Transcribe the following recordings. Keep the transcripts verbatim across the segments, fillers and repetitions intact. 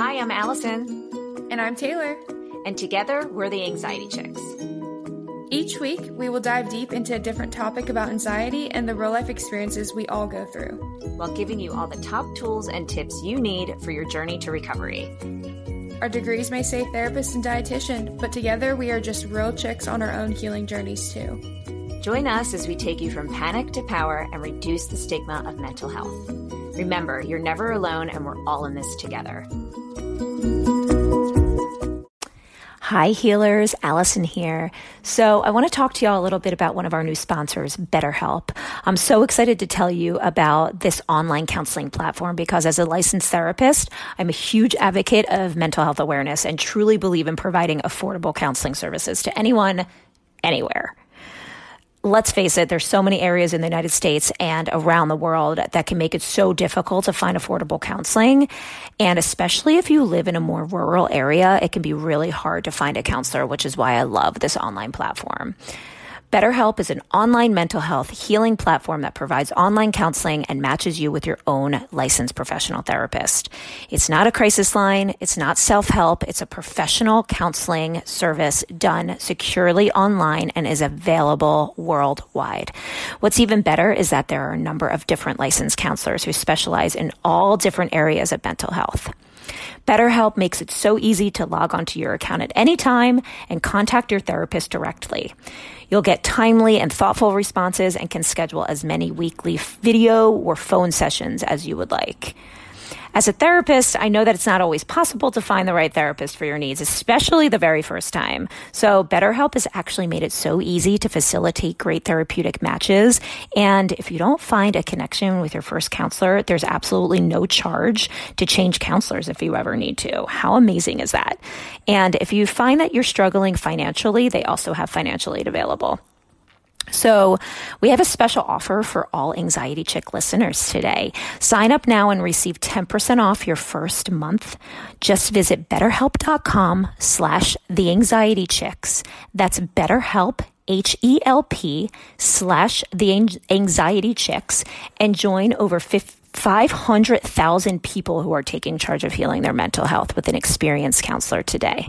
Hi, I'm Allison. And I'm Taylor. And together, we're the Anxiety Chicks. Each week, we will dive deep into a different topic about anxiety and the real-life experiences we all go through, while giving you all the top tools and tips you need for your journey to recovery. Our degrees may say therapist and dietitian, but together we are just real chicks on our own healing journeys too. Join us as we take you from panic to power and reduce the stigma of mental health. Remember, you're never alone and we're all in this together. Hi, healers. Allison here. So I want to talk to y'all a little bit about one of our new sponsors, BetterHelp. I'm so excited to tell you about this online counseling platform because as a licensed therapist, I'm a huge advocate of mental health awareness and truly believe in providing affordable counseling services to anyone, anywhere. Let's face it, there's so many areas in the United States and around the world that can make it so difficult to find affordable counseling. And especially if you live in a more rural area, it can be really hard to find a counselor, which is why I love this online platform. BetterHelp is an online mental health healing platform that provides online counseling and matches you with your own licensed professional therapist. It's not a crisis line. It's not self-help. It's a professional counseling service done securely online and is available worldwide. What's even better is that there are a number of different licensed counselors who specialize in all different areas of mental health. BetterHelp makes it so easy to log onto your account at any time and contact your therapist directly. You'll get timely and thoughtful responses and can schedule as many weekly video or phone sessions as you would like. As a therapist, I know that it's not always possible to find the right therapist for your needs, especially the very first time. So BetterHelp has actually made it so easy to facilitate great therapeutic matches. And if you don't find a connection with your first counselor, there's absolutely no charge to change counselors if you ever need to. How amazing is that? And if you find that you're struggling financially, they also have financial aid available. So we have a special offer for all Anxiety Chick listeners today. Sign up now and receive ten percent off your first month. Just visit betterhelp.com slash theanxietychicks. That's BetterHelp, H E L P, slash theanxietychicks, and join over five hundred thousand people who are taking charge of healing their mental health with an experienced counselor today.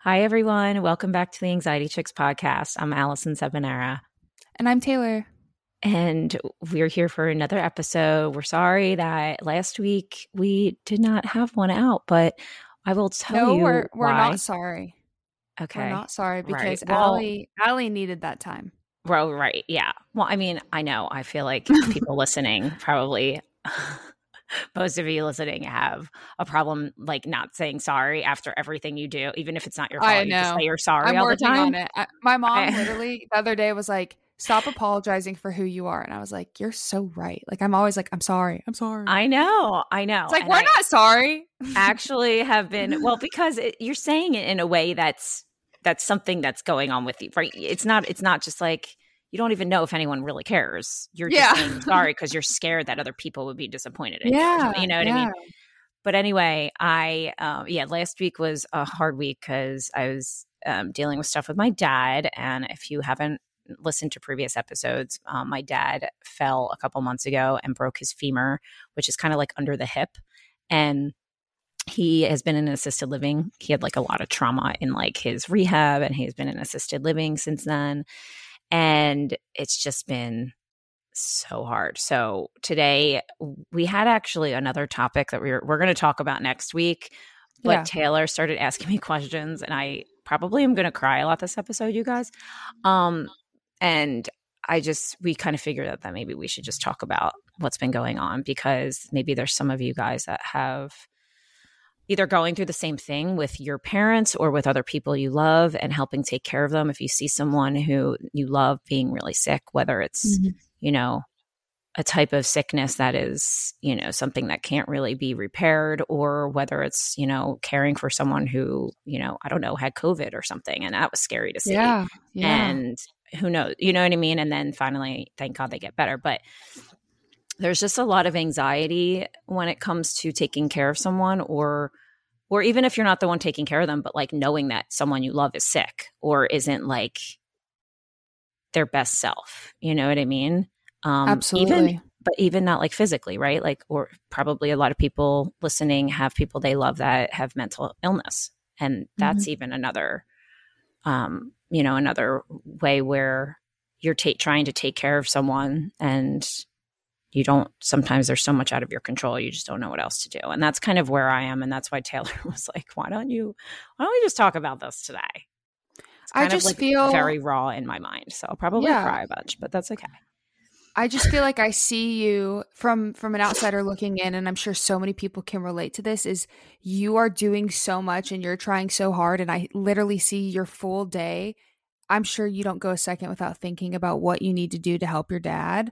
Hi, everyone. Welcome back to the Anxiety Chicks podcast. I'm Allison Sepinera. And I'm Taylor. And we're here for another episode. We're sorry that last week we did not have one out, but I will tell no, you No, we're, we're not sorry. Okay. We're not sorry because right. well, Allie, Allie needed that time. Well, right. Yeah. Well, I mean, I know. I feel like people listening probably – most of you listening have a problem like not saying sorry after everything you do, even if it's not your fault. I know. You just say you're sorry I'm all the time. On it. I, my mom I, literally the other day was like, stop apologizing for who you are. And I was like, you're so right. Like, I'm always like, I'm sorry. I'm sorry. I know. I know. It's like, and we're I not sorry. Actually have been, well, because it, you're saying it in a way that's, that's something that's going on with you, right? It's not, it's not just like, you don't even know if anyone really cares. You're just yeah. saying sorry because you're scared that other people would be disappointed in yeah, you. You know what yeah. I mean? But anyway, I um, – yeah, last week was a hard week because I was um, dealing with stuff with my dad. And if you haven't listened to previous episodes, um, my dad fell a couple months ago and broke his femur, which is kind of like under the hip. And he has been in assisted living. He had like a lot of trauma in like his rehab, and he's been in assisted living since then. And it's just been so hard. So today we had actually another topic that we were, we're going to talk about next week. But yeah. Taylor started asking me questions, and I probably am going to cry a lot this episode, you guys. Um, and I just – we kind of figured out that maybe we should just talk about what's been going on, because maybe there's some of you guys that have – either going through the same thing with your parents or with other people you love, and helping take care of them. If you see someone who you love being really sick, whether it's, mm-hmm. you know, a type of sickness that is, you know, something that can't really be repaired, or whether it's, you know, caring for someone who, you know, I don't know, had COVID or something. And that was scary to see. Yeah, yeah. And who knows, you know what I mean? And then finally, thank God they get better. But there's just a lot of anxiety when it comes to taking care of someone, or or even if you're not the one taking care of them, but like knowing that someone you love is sick or isn't like their best self. You know what I mean? Um, Absolutely. Even but even not like physically, right? Like, or probably a lot of people listening have people they love that have mental illness. And that's mm-hmm. even another, um, you know, another way where you're ta- trying to take care of someone and you don't, sometimes there's so much out of your control. You just don't know what else to do. And that's kind of where I am. And that's why Taylor was like, why don't you, why don't we just talk about this today? It's kind I just of like feel very raw in my mind. So I'll probably yeah. cry a bunch, but that's okay. I just feel like I see you from, from an outsider looking in, and I'm sure so many people can relate to this, is you are doing so much and you're trying so hard. And I literally see your full day. I'm sure you don't go a second without thinking about what you need to do to help your dad.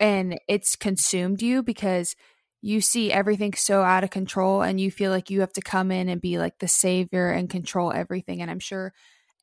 Yeah. And it's consumed you because you see everything so out of control and you feel like you have to come in and be like the savior and control everything. And I'm sure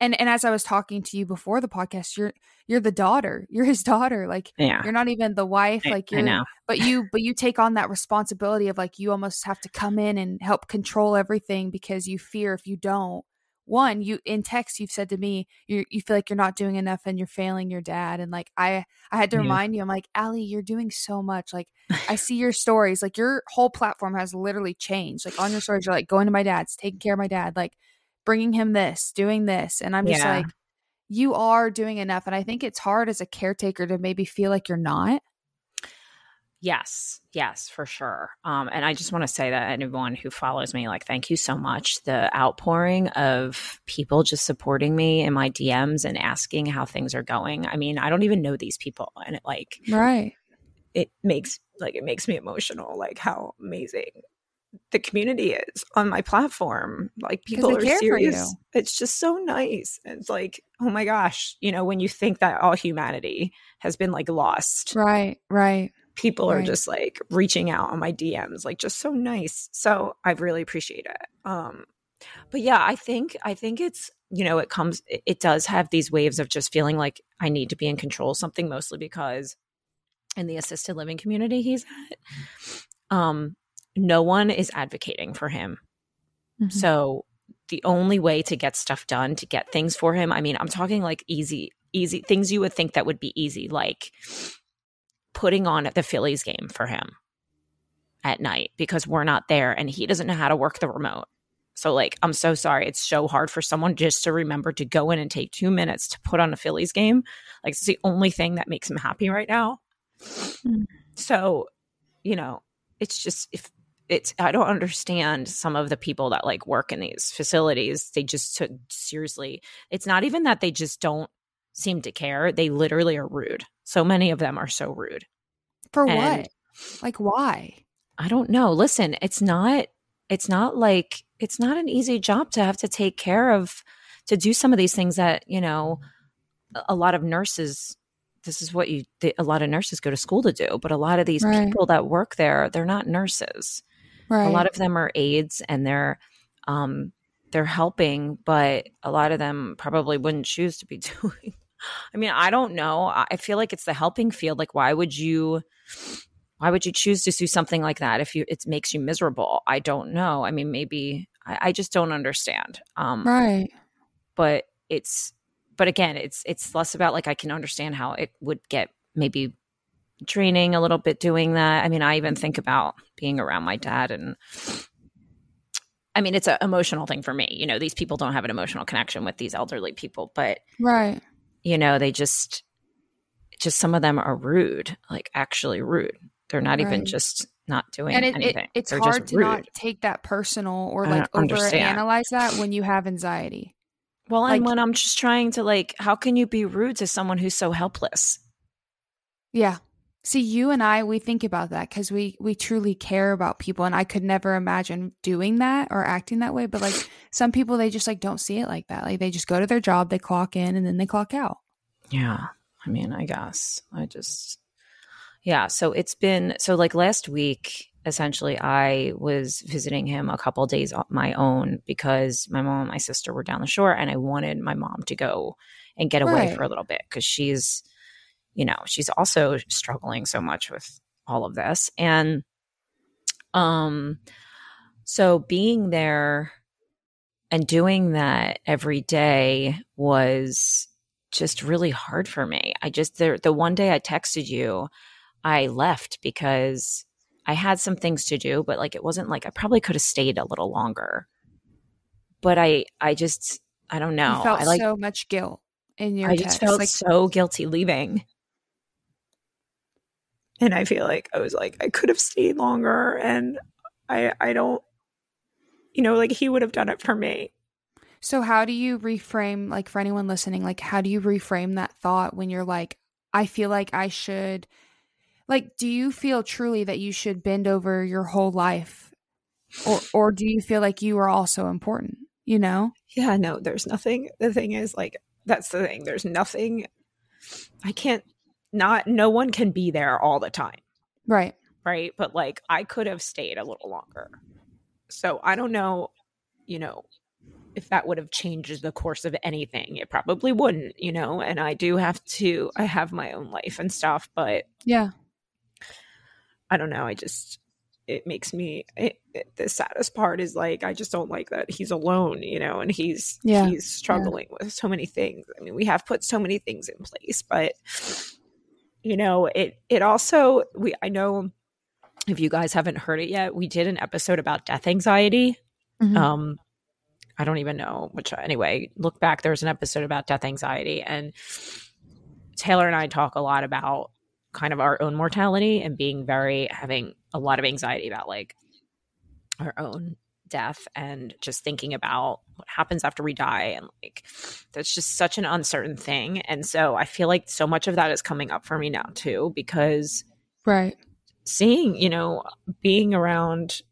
And and as I was talking to you before the podcast, you're you're the daughter. You're his daughter. Like yeah. you're not even the wife. I, like you're, I know. but you but you take on that responsibility of like you almost have to come in and help control everything because you fear if you don't. One, you in text you've said to me, you you feel like you're not doing enough and you're failing your dad. And like I I had to yeah. remind you, I'm like, Allie, you're doing so much. Like I see your stories. Like your whole platform has literally changed. Like on your stories, you're like going to my dad's, taking care of my dad, like bringing him this, doing this. And I'm just yeah. like, you are doing enough. And I think it's hard as a caretaker to maybe feel like you're not. Yes. Yes, for sure. Um, and I just want to say that anyone who follows me, like, thank you so much. The outpouring of people just supporting me in my D Ms and asking how things are going. I mean, I don't even know these people. And it like, right. it makes like, it makes me emotional, like how amazing the community is on my platform. Like people are serious. It's just so nice. It's like, oh my gosh, you know, when you think that all humanity has been like lost, right, right. People right. are just like reaching out on my D Ms, like just so nice. So I really appreciate it. Um, but yeah, I think, I think it's, you know, it comes, it, it does have these waves of just feeling like I need to be in control of something, mostly because in the assisted living community he's at, um, no one is advocating for him. Mm-hmm. So the only way to get stuff done, to get things for him, I mean, I'm talking like easy, easy things you would think that would be easy, like putting on at the Phillies game for him at night because we're not there and he doesn't know how to work the remote. So like, I'm so sorry. It's so hard for someone just to remember to go in and take two minutes to put on a Phillies game. Like it's the only thing that makes him happy right now. Mm-hmm. So, you know, it's just if, It's I don't understand some of the people that like work in these facilities. They just took seriously. It's not even that they just don't seem to care. They literally are rude. So many of them are so rude. For and what? Like why? I don't know. Listen, it's not it's not like it's not an easy job to have to take care of, to do some of these things that, you know, a lot of nurses This is what you a lot of nurses go to school to do, but a lot of these right. people that work there, they're not nurses. Right. A lot of them are aides and they're um, they're helping, but a lot of them probably wouldn't choose to be doing. I mean, I don't know. I feel like it's the helping field. Like, why would you why would you choose to do something like that if you it makes you miserable? I don't know. I mean, maybe I, I just don't understand. Um, right. But it's but again, it's it's less about like I can understand how it would get maybe draining a little bit doing that. I mean, I even think about being around my dad and I mean, it's an emotional thing for me. You know, these people don't have an emotional connection with these elderly people, but right. you know, they just, just some of them are rude, like actually rude. They're not right. even just not doing and it, anything. It, it's They're hard to rude. Not take that personal or like overanalyze that when you have anxiety. Well, like, and when I'm just trying to like, how can you be rude to someone who's so helpless? Yeah. See, you and I, we think about that because we, we truly care about people. And I could never imagine doing that or acting that way. But like some people, they just like don't see it like that. Like they just go to their job, they clock in and then they clock out. Yeah. I mean, I guess I just, yeah. So it's been, so like last week, essentially, I was visiting him a couple of days on my own because my mom and my sister were down the shore and I wanted my mom to go and get away right. for a little bit because she's, you know, she's also struggling so much with all of this. And um, so being there and doing that every day was just really hard for me. I just, the, the one day I texted you, I left because I had some things to do, but like, it wasn't like I probably could have stayed a little longer, but I, I just, I don't know. You felt I like, so much guilt in your I text. Just felt like, so guilty leaving. And I feel like I was like, I could have stayed longer and I, I don't, you know, like he would have done it for me. So how do you reframe, like for anyone listening, like how do you reframe that thought when you're like, I feel like I should, like, do you feel truly that you should bend over your whole life or, or do you feel like you are also important, you know? Yeah, no, there's nothing. The thing is like, that's the thing. There's nothing. I can't not, no one can be there all the time. Right. Right. But like, I could have stayed a little longer. So I don't know, you know, if that would have changed the course of anything, it probably wouldn't, you know, and I do have to, I have my own life and stuff, but yeah, I don't know. I just, it makes me, it, it, the saddest part is like, I just don't like that he's alone, you know, and he's, yeah. he's struggling yeah. with so many things. I mean, we have put so many things in place, but you know, it, it also, we, I know if you guys haven't heard it yet, we did an episode about death anxiety. Mm-hmm. Um, I don't even know which, anyway, look back, there was an episode about death anxiety and Taylor and I talk a lot about kind of our own mortality and being very, having a lot of anxiety about like our own death and just thinking about what happens after we die. And like, that's just such an uncertain thing. And so I feel like so much of that is coming up for me now too, because right, seeing, you know, being around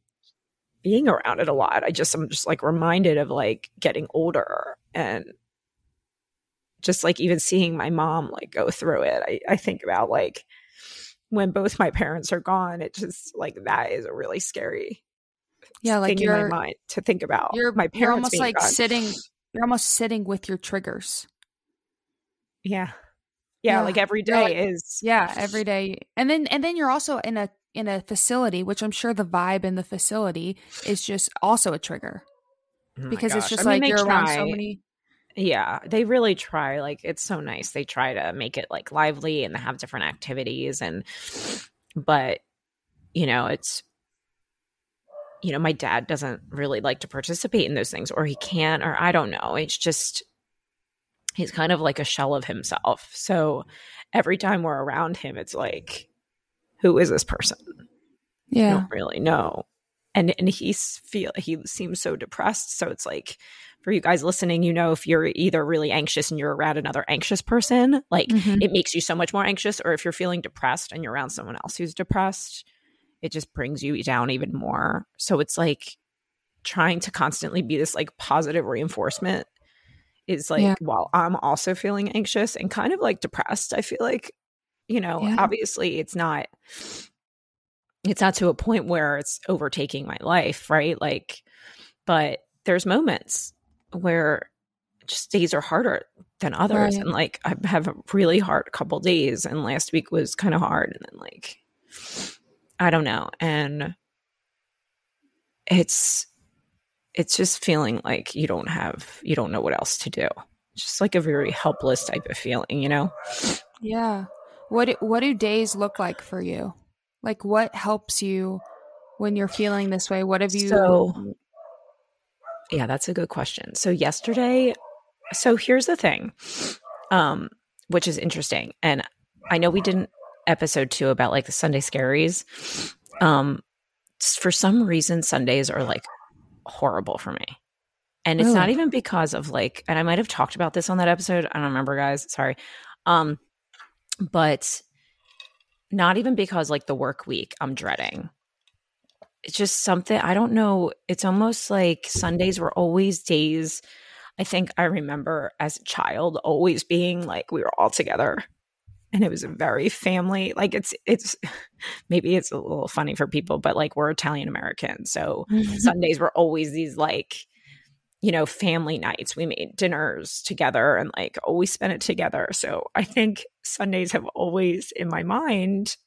being around it a lot. I just, I'm just like reminded of like getting older and just like even seeing my mom like go through it. I, I think about like when both my parents are gone, it just like, that is a really scary yeah, like thing in my mind to think about. You're, my parents you're almost being like gone. sitting, you're almost sitting with your triggers. Yeah. Yeah. yeah. Like every day like, is. Yeah. Every day. And then, and then you're also in a, in a facility, which I'm sure the vibe in the facility is just also a trigger oh because it's just I like mean, you're try. around so many. Yeah, they really try. Like, it's so nice. They try to make it like lively and they have different activities. And, but you know, it's, you know, my dad doesn't really like to participate in those things or he can't, or I don't know. It's just, he's kind of like a shell of himself. So every time we're around him, it's like, who is this person? Yeah. I don't really know. And and he's feel he seems so depressed. So it's like for you guys listening, you know, if you're either really anxious and you're around another anxious person, like mm-hmm. it makes you so much more anxious. Or if you're feeling depressed and you're around someone else who's depressed, it just brings you down even more. So it's like trying to constantly be this like positive reinforcement is like yeah. while I'm also feeling anxious and kind of like depressed, I feel like. You know, yeah. obviously it's not, it's not to a point where it's overtaking my life, right? Like, but there's moments where just days are harder than others. Right. And like, I have a really hard couple days and last week was kind of hard. And then like, I don't know. And it's, it's just feeling like you don't have, you don't know what else to do. Just like a very helpless type of feeling, you know? Yeah. What what do days look like for you? Like what helps you when you're feeling this way? What have you? So, yeah, that's a good question. So yesterday, so here's the thing, um, which is interesting. And I know we did an episode two about like the Sunday scaries. Um, for some reason, Sundays are like horrible for me. And it's Ooh. not even because of like, and I might've talked about this on that episode. I don't remember, guys. Sorry. Um, But not even because like the work week I'm dreading. It's just something, I don't know. It's almost like Sundays were always days. I think I remember as a child always being like, we were all together and it was a very family. Like it's, it's maybe it's a little funny for people, but like we're Italian American. So Sundays were always these like, you know, family nights. We made dinners together and like always spent it together. So I think Sundays have always in my mind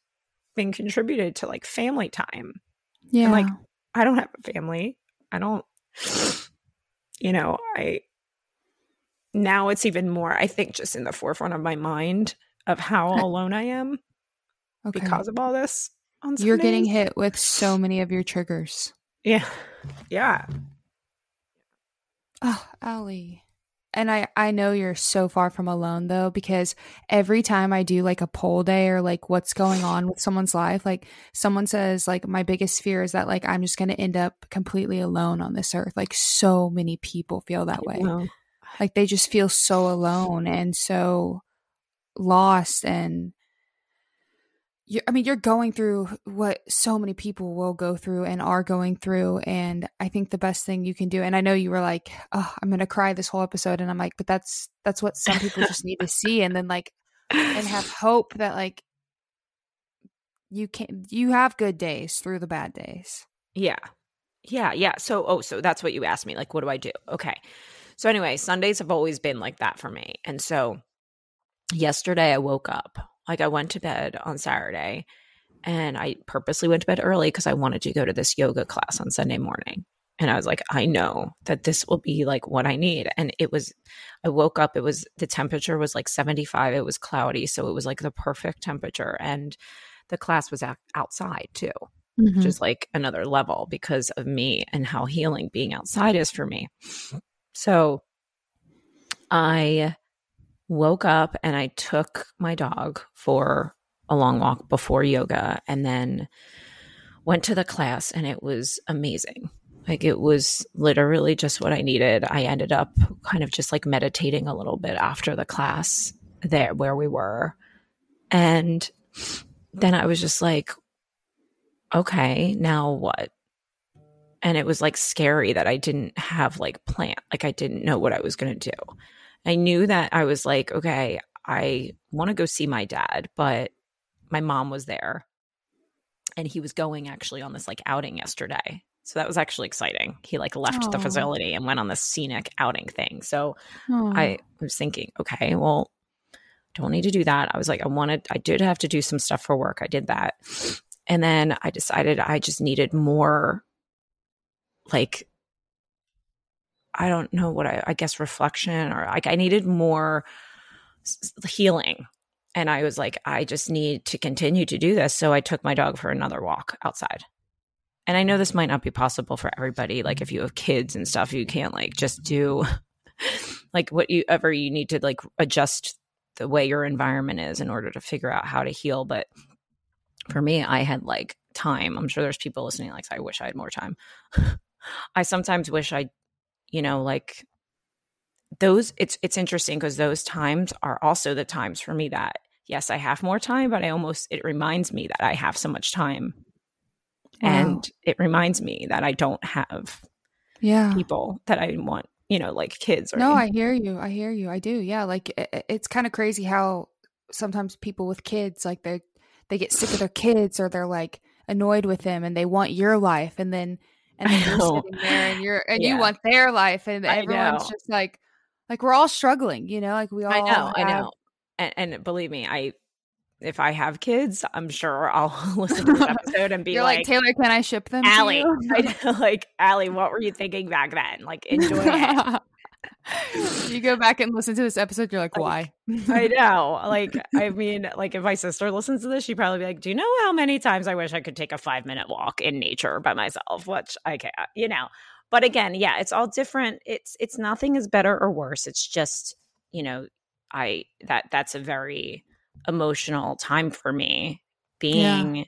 been contributed to like family time. Yeah. And, like I don't have a family. I don't, you know, I, now it's even more, I think just in the forefront of my mind of how alone I am. okay. because of all this. On You're getting hit with so many of your triggers. Yeah. Yeah. Oh, Allie. And I, I know you're so far from alone, though, because every time I do like a poll day or like what's going on with someone's life, like someone says like my biggest fear is that like I'm just going to end up completely alone on this earth. Like so many people feel that way. Know. Like they just feel so alone and so lost. And you're, I mean, you're going through what so many people will go through and are going through. And I think the best thing you can do, and I know you were like, oh, I'm going to cry this whole episode. And I'm like, but that's, that's what some people just need to see. And then like, and have hope that like you can, you have good days through the bad days. Yeah. Yeah. Yeah. So, oh, so that's what you asked me. Like, what do I do? Okay. So anyway, Sundays have always been like that for me. And so yesterday I woke up. Like I went to bed on Saturday and I purposely went to bed early because I wanted to go to this yoga class on Sunday morning. And I was like, I know that this will be like what I need. And it was, I woke up, it was, the temperature was like seventy-five. It was cloudy. So it was like the perfect temperature. And the class was outside too, mm-hmm. which is like another level because of me and how healing being outside is for me. So I woke up and I took my dog for a long walk before yoga and then went to the class and it was amazing. Like it was literally just what I needed. I ended up kind of just like meditating a little bit after the class there where we were. And then I was just like, okay, now what? And it was like scary that I didn't have like plan. Like I didn't know what I was going to do. I knew that I was like, okay, I want to go see my dad, but my mom was there and he was going actually on this like outing yesterday. So that was actually exciting. He like left Aww. the facility and went on this scenic outing thing. So Aww. I was thinking, okay, well, don't need to do that. I was like, I wanted, I did have to do some stuff for work. I did that. And then I decided I just needed more like, I don't know what I, I guess reflection or like I needed more s- healing. And I was like, I just need to continue to do this. So I took my dog for another walk outside. And I know this might not be possible for everybody. Like if you have kids and stuff, you can't like just do like what you ever you need to like adjust the way your environment is in order to figure out how to heal. But for me, I had like time. I'm sure there's people listening like, I wish I had more time. I sometimes wish I You know, like those, it's it's interesting because those times are also the times for me that, yes, I have more time, but I almost, it reminds me that I have so much time. Wow. And it reminds me that I don't have yeah. people that I want, you know, like kids. Or no, anything. I hear you. I hear you. I do. Yeah. Like it, it's kind of crazy how sometimes people with kids, like they they get sick of their kids or they're like annoyed with them and they want your life. And then And then you're sitting there and you're and yeah. you want their life and everyone's just like like we're all struggling, you know, like we all I know, have- I know. And, and believe me, I if I have kids, I'm sure I'll listen to this episode and be you're like, like Taylor, can I ship them? Allie. To you? I know, like Allie, what were you thinking back then? Like enjoy it. You go back and listen to this episode, you're like, why? I know. Like, I mean, like if my sister listens to this, she'd probably be like, do you know how many times I wish I could take a five minute walk in nature by myself? Which I can't, you know. But again, yeah, it's all different. It's it's nothing is better or worse. It's just, you know, I that that's a very emotional time for me. Being yeah.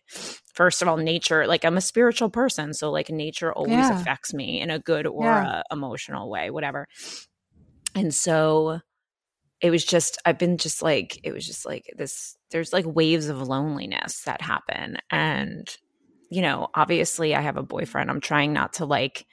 first of all, nature, like I'm a spiritual person. So like nature always yeah. affects me in a good or yeah. a emotional way, whatever. And so it was just, I've been just like, it was just like this, there's like waves of loneliness that happen. And, you know, obviously I have a boyfriend. I'm trying not to like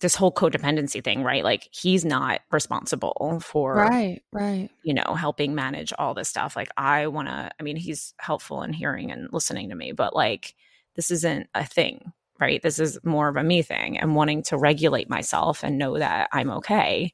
this whole codependency thing, right? Like he's not responsible for, right, right. you know, helping manage all this stuff. Like I want to, I mean, he's helpful in hearing and listening to me, but like this isn't a thing, right? This is more of a me thing and wanting to regulate myself and know that I'm okay.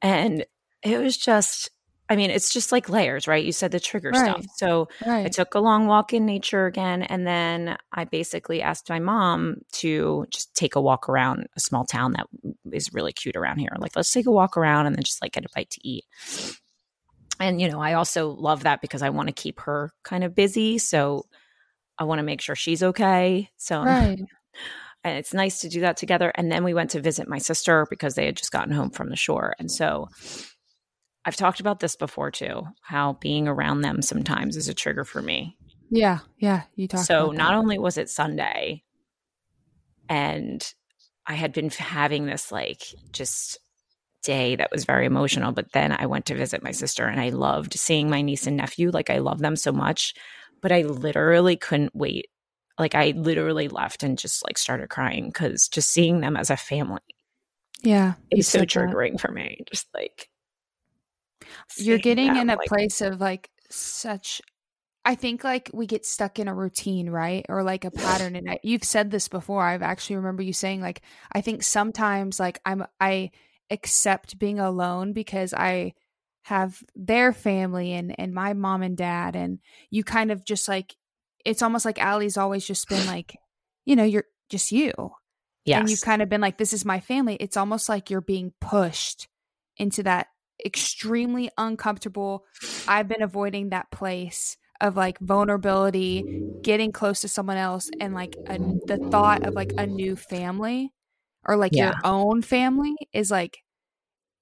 And it was just, I mean, it's just like layers, right? You said the trigger right. stuff. So right. I took a long walk in nature again. And then I basically asked my mom to just take a walk around a small town that is really cute around here. Like, let's take a walk around and then just like get a bite to eat. And, you know, I also love that because I want to keep her kind of busy. So I want to make sure she's okay. So right. And it's nice to do that together. And then we went to visit my sister because they had just gotten home from the shore. And so I've talked about this before too, how being around them sometimes is a trigger for me. Yeah. Yeah. You talked about that. So not only was it Sunday and I had been having this like just day that was very emotional, but then I went to visit my sister and I loved seeing my niece and nephew. Like I love them so much, but I literally couldn't wait. Like I literally left and just like started crying because just seeing them as a family. Yeah. It's so triggering that. For me. Just like. You're getting them, in a like, place of like such, I think like we get stuck in a routine, right? Or like a pattern. And I, you've said this before. I've actually remember you saying like, I think sometimes like I'm, I accept being alone because I have their family and, and my mom and dad. And you kind of just like, it's almost like Allie's always just been like, you know, you're just you. Yes. And you've kind of been like, this is my family. It's almost like you're being pushed into that extremely uncomfortable. I've been avoiding that place of like vulnerability, getting close to someone else and like a, the thought of like a new family or like yeah. your own family is like,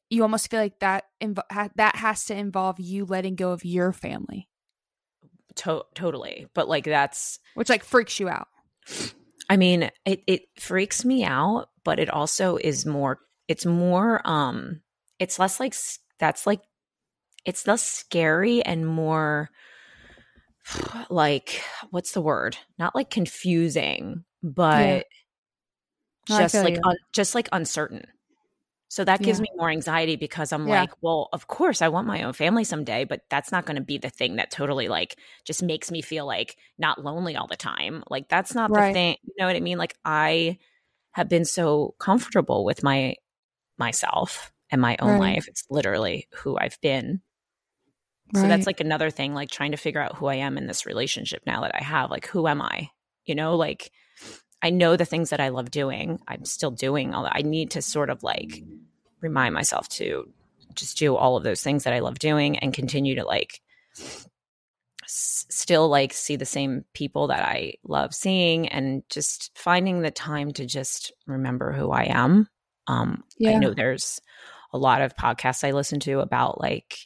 you almost feel like that, inv- ha- that has to involve you letting go of your family. To- totally. But like that's which like freaks you out. I mean, it, it freaks me out, but it also is more, it's more, um, it's less like that's like, it's less scary and more like, what's the word? Not like confusing, but yeah. just like, un, just like uncertain. So that gives yeah. me more anxiety because I'm yeah. like, well, of course I want my own family someday, but that's not going to be the thing that totally like just makes me feel like not lonely all the time. Like that's not right. the thing. You know what I mean? Like I have been so comfortable with my myself and my own right. life. It's literally who I've been. Right. So that's like another thing, like trying to figure out who I am in this relationship now that I have. Like who am I? You know, like I know the things that I love doing. I'm still doing all that. I need to sort of like remind myself to just do all of those things that I love doing and continue to like s- still like see the same people that I love seeing and just finding the time to just remember who I am. Um, yeah. I know there's a lot of podcasts I listen to about like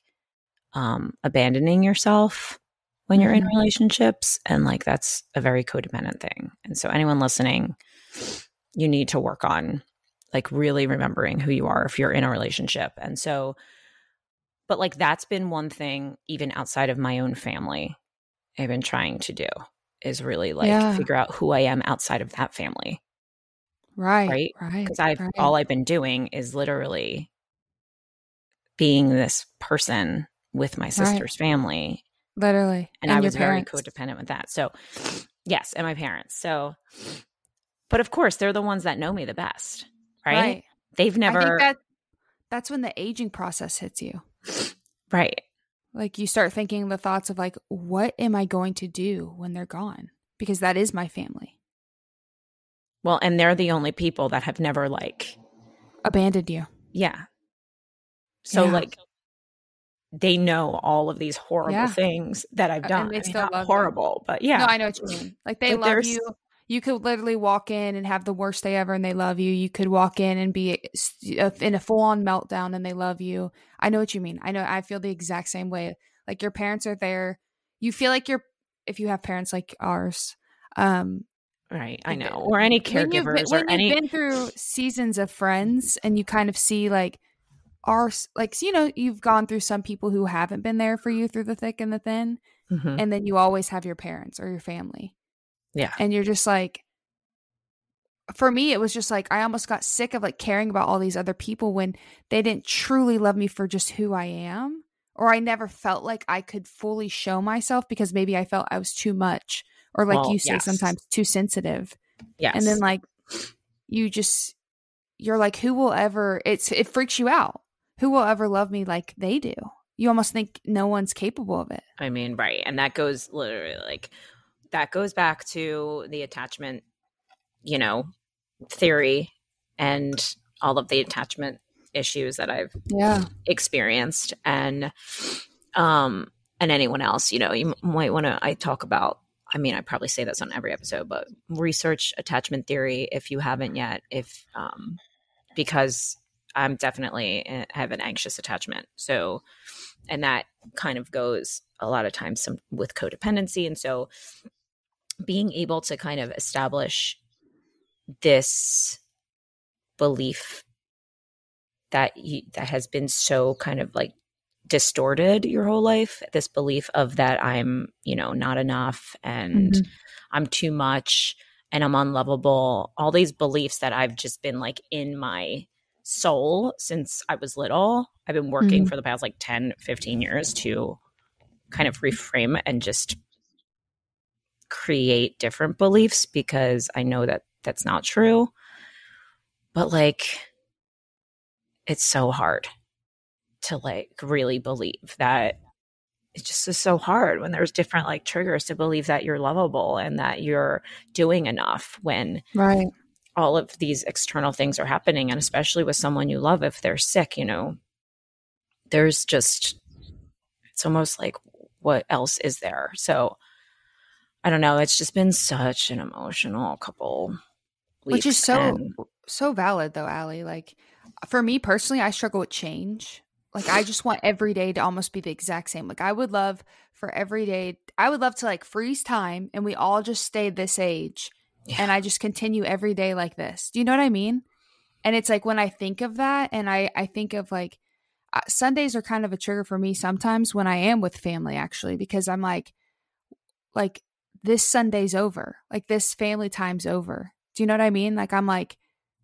um, abandoning yourself when you're in relationships, and like that's a very codependent thing. And so anyone listening, you need to work on like really remembering who you are if you're in a relationship. And so, but like that's been one thing even outside of my own family I've been trying to do is really like yeah. figure out who I am outside of that family. Right. Right. Right. Because I've right. all I've been doing is literally being this person with my sister's right. family. Literally. And, and I was parents. very codependent with that. So yes. And my parents. So, but of course they're the ones that know me the best, right? right. They've never. I think that, that's when the aging process hits you. Right. Like you start thinking the thoughts of like, what am I going to do when they're gone? Because that is my family. Well, and they're the only people that have never like. Abandoned you. Yeah. So yeah. like. They know all of these horrible yeah. things that I've done. It's I mean, not horrible, them. But yeah. No, I know what you mean. Like they like love you. You could literally walk in and have the worst day ever and they love you. You could walk in and be in a full-on meltdown and they love you. I know what you mean. I know I feel the exact same way. Like your parents are there. You feel like you're – if you have parents like ours. Um, right. I know. They, or any caregivers when you've, or when any – you've been through seasons of Friends and you kind of see like – are like, you know, you've gone through some people who haven't been there for you through the thick and the thin. Mm-hmm. And then you always have your parents or your family. Yeah. And you're just like, for me, it was just like, I almost got sick of like caring about all these other people when they didn't truly love me for just who I am. Or I never felt like I could fully show myself because maybe I felt I was too much or like well, you say yes. sometimes too sensitive. Yes. And then like, you just, you're like, who will ever, it's, it freaks you out. Who will ever love me like they do? You almost think no one's capable of it. I mean, right. And that goes literally like that goes back to the attachment, you know, theory and all of the attachment issues that I've yeah. experienced. And um, and anyone else, you know, you might want to, I talk about, I mean, I probably say this on every episode, but research attachment theory, if you haven't yet, if, um, because I'm definitely I have an anxious attachment. So, and that kind of goes a lot of times some, with codependency. And so being able to kind of establish this belief that you, that has been so kind of like distorted your whole life, this belief of that I'm, you know, not enough and mm-hmm. I'm too much and I'm unlovable, all these beliefs that I've just been like in my soul since I was little. I've been working mm-hmm. for the past like ten, fifteen years to kind of reframe and just create different beliefs because I know that that's not true. But like, it's so hard to like really believe that. It just is so hard when there's different like triggers to believe that you're lovable and that you're doing enough when right. all of these external things are happening. And especially with someone you love, if they're sick, you know, there's just, it's almost like what else is there? So I don't know. It's just been such an emotional couple weeks. Which is so, and- so valid though, Allie. Like for me personally, I struggle with change. Like I just want every day to almost be the exact same. Like I would love for every day, I would love to like freeze time and we all just stay this age. Yeah. And I just continue every day like this. Do you know what I mean? And it's like when I think of that and I, I think of like uh, Sundays are kind of a trigger for me sometimes when I am with family actually, because I'm like, like this Sunday's over, like this family time's over. Do you know what I mean? Like I'm like,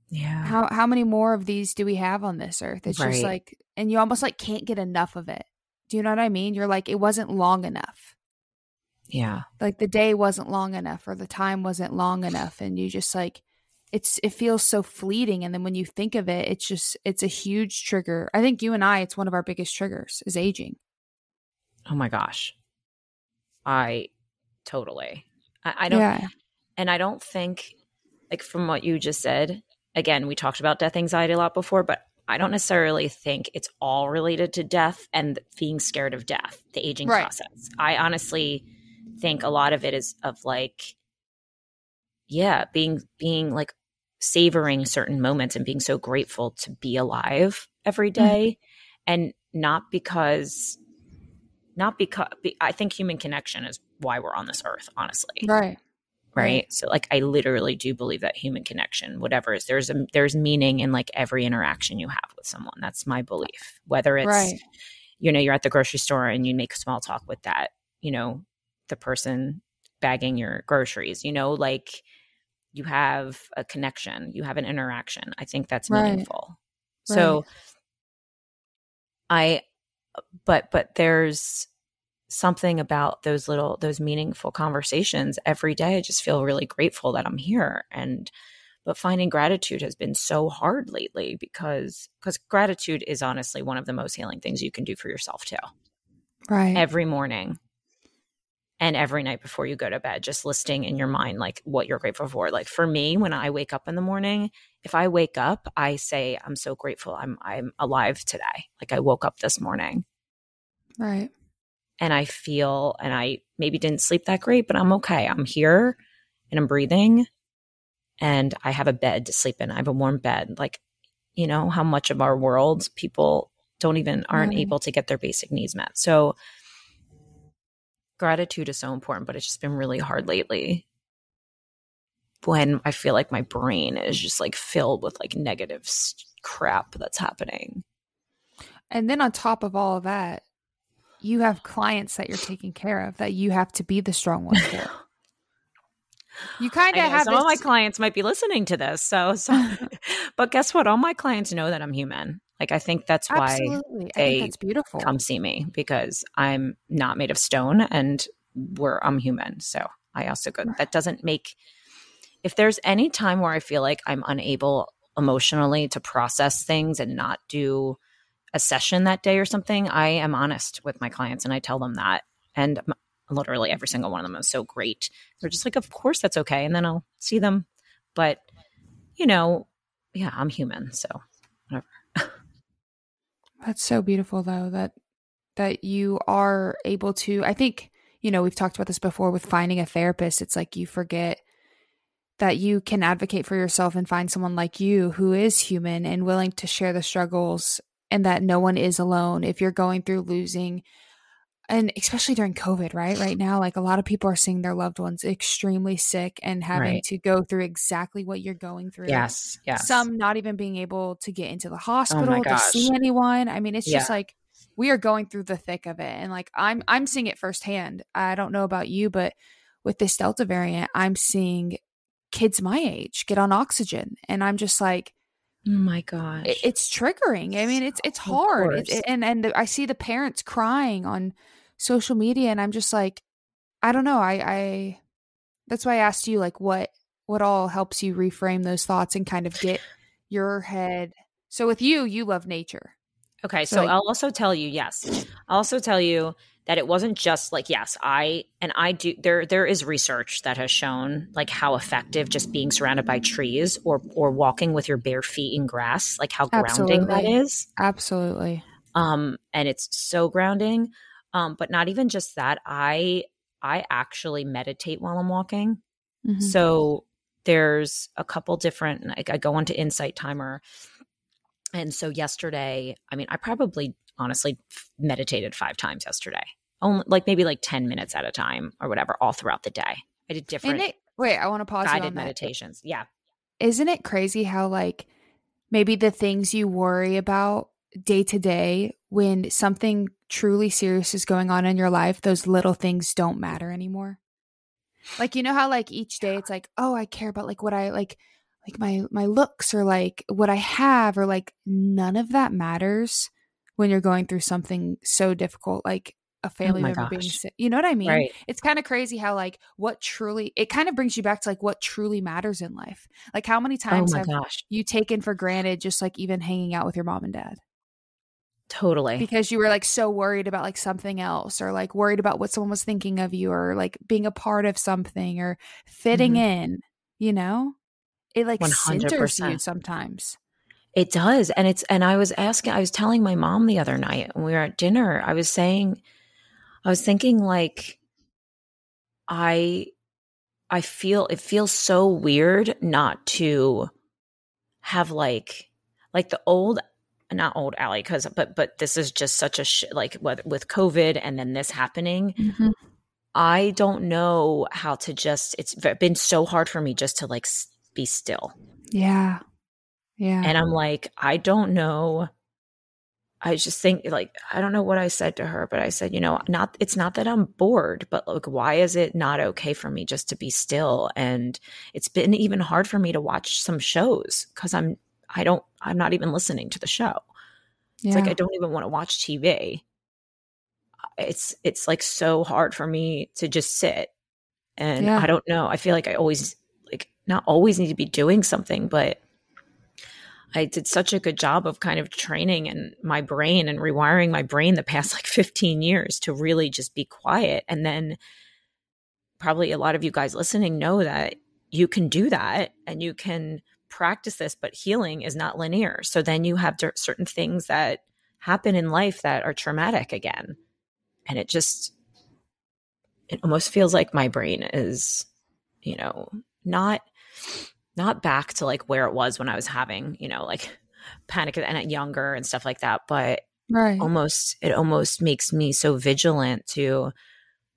yeah, how how many more of these do we have on this earth? It's right. just like, and you almost like can't get enough of it. Do you know what I mean? You're like, it wasn't long enough. Yeah. Like the day wasn't long enough or the time wasn't long enough. And you just like, it's, it feels so fleeting. And then when you think of it, it's just, it's a huge trigger. I think you and I, it's one of our biggest triggers is aging. Oh my gosh. I totally, I, I don't, yeah. and I don't think like from what you just said, again, we talked about death anxiety a lot before, but I don't necessarily think it's all related to death and being scared of death, the aging right. process. I honestly think a lot of it is of like, yeah, being, being like savoring certain moments and being so grateful to be alive every day. Mm-hmm. And not because, not because I think human connection is why we're on this earth, honestly. Right. Right. Right. So like, I literally do believe that human connection, whatever is, there's a, there's meaning in like every interaction you have with someone. That's my belief, whether it's, right. you know, you're at the grocery store and you make small talk with that, you know, the person bagging your groceries, you know, like you have a connection, you have an interaction. I think that's right. meaningful. Right. So I, but, but there's something about those little, those meaningful conversations every day. I just feel really grateful that I'm here. And, but finding gratitude has been so hard lately because, because gratitude is honestly one of the most healing things you can do for yourself too. Right. Every morning. And every night before you go to bed, just listing in your mind, like what you're grateful for. Like for me, when I wake up in the morning, if I wake up, I say, I'm so grateful I'm I'm alive today. Like I woke up this morning. Right. And I feel, and I maybe didn't sleep that great, but I'm okay. I'm here and I'm breathing and I have a bed to sleep in. I have a warm bed. Like, you know, how much of our world people don't even, aren't mm-hmm. able to get their basic needs met. So gratitude is so important, but it's just been really hard lately when I feel like my brain is just like filled with like negative crap that's happening. And then on top of all of that, you have clients that you're taking care of that you have to be the strong one for. You kind of have some this- of my clients might be listening to this. So, so but guess what? All my clients know that I'm human. Like, I think that's why Absolutely. they I think that's beautiful. Come see me because I'm not made of stone and we're, I'm human. So I also go, that doesn't make, if there's any time where I feel like I'm unable emotionally to process things and not do a session that day or something, I am honest with my clients and I tell them that. And literally every single one of them is so great. They're just like, of course that's okay. And then I'll see them. But, you know, yeah, I'm human. So whatever. That's so beautiful though, that that you are able to, I think, you know, we've talked about this before with finding a therapist. It's like you forget that you can advocate for yourself and find someone like you who is human and willing to share the struggles, and that no one is alone. If you're going through losing, and especially during COVID, right? Right now, like a lot of people are seeing their loved ones extremely sick and having right. to go through exactly what you're going through. Yes, yes. Some not even being able to get into the hospital oh to see anyone. I mean, it's yeah. just like we are going through the thick of it. And like I'm I'm seeing it firsthand. I don't know about you, but with this Delta variant, I'm seeing kids my age get on oxygen. And I'm just like, oh my gosh. It, it's triggering. I mean, it's it's hard. It, it, and and the, I see the parents crying on social media, and I'm just like, I don't know. I, I that's why I asked you, like, what what all helps you reframe those thoughts and kind of get your head. So with you, you love nature. Okay. So, so like, I'll also tell you, yes. I'll also tell you that it wasn't just like, yes, I, and I do, there, there is research that has shown like how effective just being surrounded by trees or, or walking with your bare feet in grass, like how grounding absolutely. That is. Absolutely. Um, and it's so grounding. Um, but not even just that. I, I actually meditate while I'm walking. Mm-hmm. So there's a couple different, I, I go onto Insight Timer. And so yesterday, I mean, I probably honestly meditated five times yesterday, only like maybe like ten minutes at a time or whatever, all throughout the day. I did different. It, wait, I want to pause. Guided meditations. Yeah. Isn't it crazy how like maybe the things you worry about day to day, when something truly serious is going on in your life, those little things don't matter anymore. Like, you know how like each day it's like, oh, I care about like what I like, like my, my looks or like what I have, or like none of that matters when you're going through something so difficult, like a family member oh being sick. You know what I mean? Right. It's kind of crazy how like what truly, it kind of brings you back to like what truly matters in life. Like how many times oh have gosh. you taken for granted, just like even hanging out with your mom and dad? Totally. Because you were like so worried about like something else, or like worried about what someone was thinking of you, or like being a part of something, or fitting mm-hmm. in, you know? It like centers you sometimes. It does. And it's, and I was asking, I was telling my mom the other night when we were at dinner, I was saying, I was thinking like, I, I feel, it feels so weird not to have like, like the old, not old Allie, cause, but, but this is just such a shit, like whether with COVID and then this happening, mm-hmm. I don't know how to just, it's been so hard for me just to like be still. Yeah. Yeah. And I'm like, I don't know. I just think like, I don't know what I said to her, but I said, you know, not, it's not that I'm bored, but like, why is it not okay for me just to be still? And it's been even hard for me to watch some shows because I'm, I don't, I'm not even listening to the show. It's yeah. like, I don't even want to watch T V. It's, it's like so hard for me to just sit. And yeah. I don't know. I feel like I always, like not always need to be doing something, but I did such a good job of kind of training and my brain and rewiring my brain the past like fifteen years to really just be quiet. And then probably a lot of you guys listening know that you can do that and you can practice this, but healing is not linear. So then you have d- certain things that happen in life that are traumatic again. And it just, it almost feels like my brain is, you know, not not back to like where it was when I was having, you know, like panic and younger and stuff like that. But right. almost, it almost makes me so vigilant to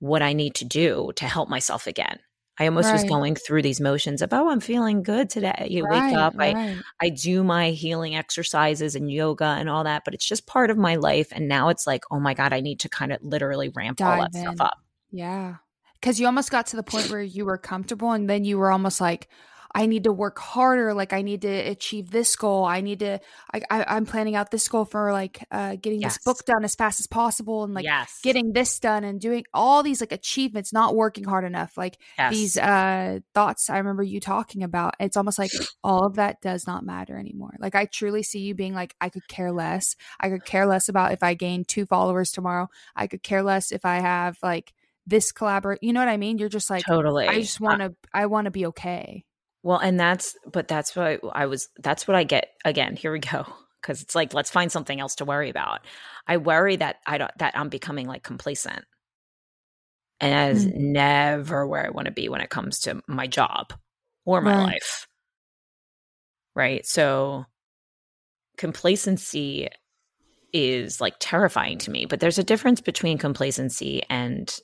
what I need to do to help myself again. I almost right. was going through these motions of, oh, I'm feeling good today. You right, wake up, right. I, I do my healing exercises and yoga and all that, but it's just part of my life. And now it's like, oh my God, I need to kind of literally ramp Dive all that in. Stuff up. Yeah. Cause you almost got to the point where you were comfortable and then you were almost like, I need to work harder. Like I need to achieve this goal. I need to, I, I, I'm planning out this goal for like uh, getting yes. this book done as fast as possible and like yes. getting this done and doing all these like achievements, not working hard enough. Like yes. these uh, thoughts I remember you talking about, it's almost like all of that does not matter anymore. Like I truly see you being like, I could care less. I could care less about if I gain two followers tomorrow. I could care less if I have like this collabor-. You know what I mean? You're just like, totally. I just want to, uh- I want to be okay. Well, and that's, but that's what I was, that's what I get. Again, here we go. because it's like, let's find something else to worry about. I worry that I don't, that I'm becoming like complacent. And that is mm-hmm. never where I want to be when it comes to my job or my right. life. Right. So complacency is like terrifying to me, but there's a difference between complacency and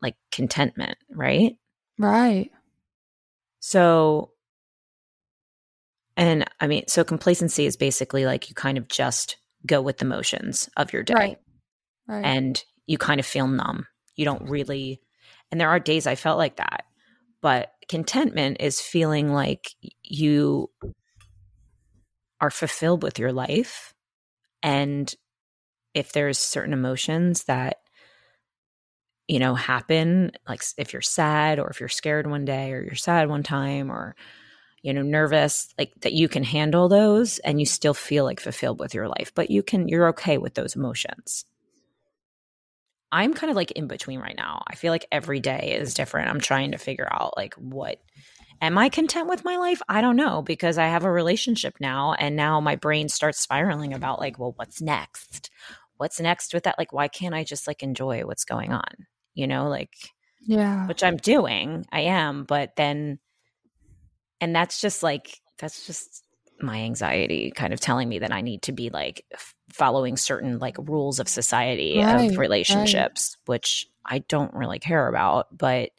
like contentment. Right. Right. So, and I mean, so complacency is basically like you kind of just go with the motions of your day right. Right. and you kind of feel numb. You don't really, and there are days I felt like that, but contentment is feeling like you are fulfilled with your life. And if there's certain emotions that, you know, happen, like if you're sad or if you're scared one day or you're sad one time or, you know, nervous, like that you can handle those and you still feel like fulfilled with your life, but you can, you're okay with those emotions. I'm kind of like in between right now. I feel like every day is different. I'm trying to figure out like what – am I content with my life? I don't know, because I have a relationship now and now my brain starts spiraling about like, well, what's next? What's next with that? Like, why can't I just like enjoy what's going on? You know, like – yeah, which I'm doing. I am. But then – and that's just like – that's just my anxiety kind of telling me that I need to be like – following certain like rules of society right, of relationships, right. which I don't really care about, but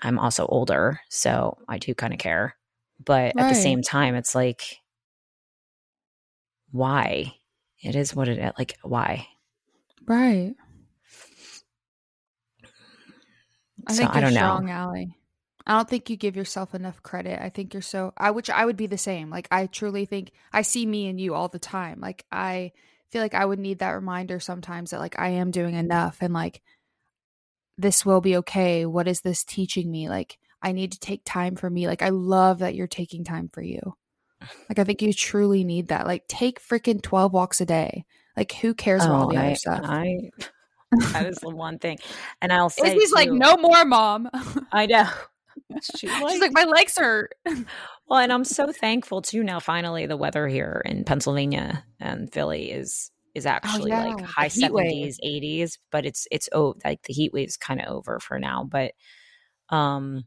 I'm also older. So I do kind of care, but right. at the same time, it's like, why? It is what it is. Like, why? Right. I so, think I don't know. Strong, Allie. I don't think you give yourself enough credit. I think you're so, I, which I would be the same. Like, I truly think I see me and you all the time. Like, I feel like I would need that reminder sometimes that like, I am doing enough and like, this will be okay. What is this teaching me? Like, I need to take time for me. Like, I love that you're taking time for you. Like, I think you truly need that. Like, take freaking twelve walks a day. Like, who cares about oh, all the I, other stuff? I, that is the one thing. And I'll say, Izzy's like, no more, Mom. I know. She like, she's like, my legs hurt. Well, and I'm so thankful too. Now, finally, the weather here in Pennsylvania and Philly is is actually oh, yeah. like high seventies, eighties. But it's it's oh, like the heat wave's kind of over for now. But um,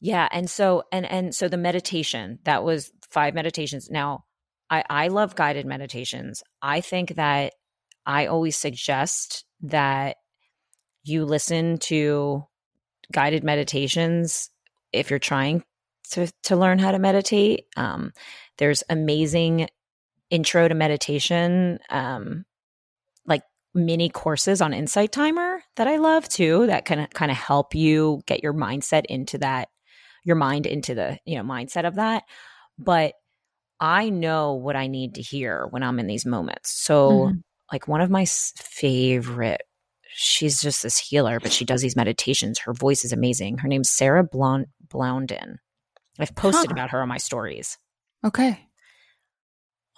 yeah, and so and and so the meditation, that was five meditations. Now, I I love guided meditations. I think that I always suggest that you listen to guided meditations if you're trying to to learn how to meditate. Um, there's amazing intro to meditation, um, like mini courses on Insight Timer that I love too, that can kind of help you get your mindset into that, your mind into the, you know, mindset of that. But I know what I need to hear when I'm in these moments. So mm-hmm. like one of my favorite, she's just this healer, but she does these meditations. Her voice is amazing. Her name's Sarah Blond- Blondin. I've posted huh. about her on my stories. Okay.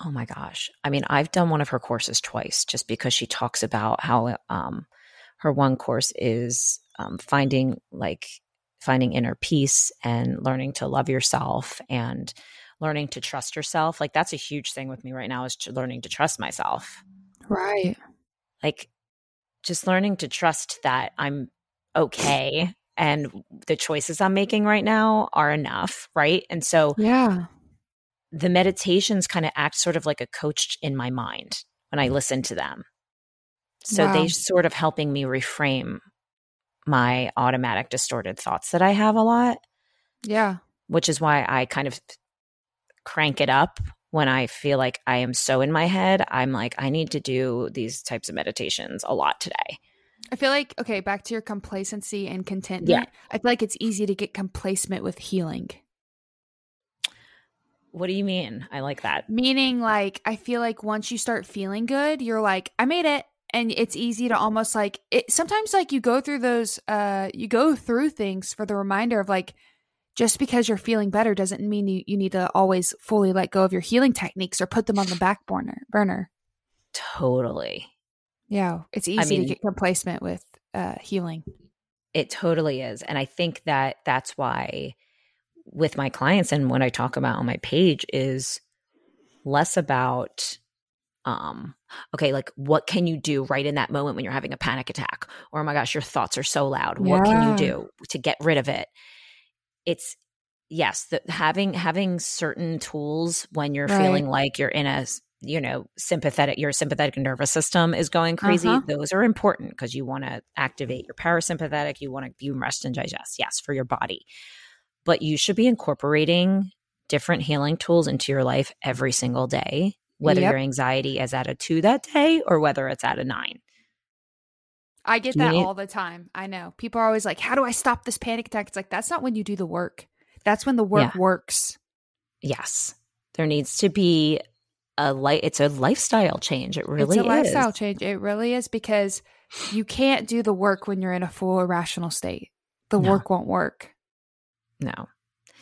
Oh my gosh. I mean, I've done one of her courses twice just because she talks about how um, her one course is um, finding like finding inner peace and learning to love yourself and learning to trust yourself. Like that's a huge thing with me right now is to learning to trust myself. Right. Like, just learning to trust that I'm okay and the choices I'm making right now are enough, right? And so yeah, the meditations kind of act sort of like a coach in my mind when I listen to them. So wow. they're sort of helping me reframe my automatic distorted thoughts that I have a lot. Yeah. Which is why I kind of crank it up when I feel like I am so in my head. I'm like, I need to do these types of meditations a lot today. I feel like, okay, back to your complacency and contentment. Yeah. I feel like it's easy to get complacent with healing. What do you mean? I like that. Meaning like, I feel like once you start feeling good, you're like, I made it. And it's easy to almost like it. Sometimes like you go through those, uh, you go through things for the reminder of like, just because you're feeling better doesn't mean you, you need to always fully let go of your healing techniques or put them on the back burner. burner. Totally. Yeah. It's easy I mean, to get complacent with uh, healing. It totally is. And I think that that's why with my clients and what I talk about on my page is less about, um, okay, like what can you do right in that moment when you're having a panic attack? Or, oh my gosh, your thoughts are so loud. Yeah. What can you do to get rid of it? It's yes, the, having having certain tools when you're right. feeling like you're in a, you know, sympathetic, your sympathetic nervous system is going crazy. Uh-huh. Those are important because you want to activate your parasympathetic. You want to you rest and digest, yes, for your body. But you should be incorporating different healing tools into your life every single day, whether yep. your anxiety is at a two that day or whether it's at a nine. I get that all the time. I know. People are always like, how do I stop this panic attack? It's like, that's not when you do the work. That's when the work yeah. works. Yes. There needs to be a light. It's a lifestyle change. It really is. It's a lifestyle is. change. It really is, because you can't do the work when you're in a full irrational state. The no. work won't work. No.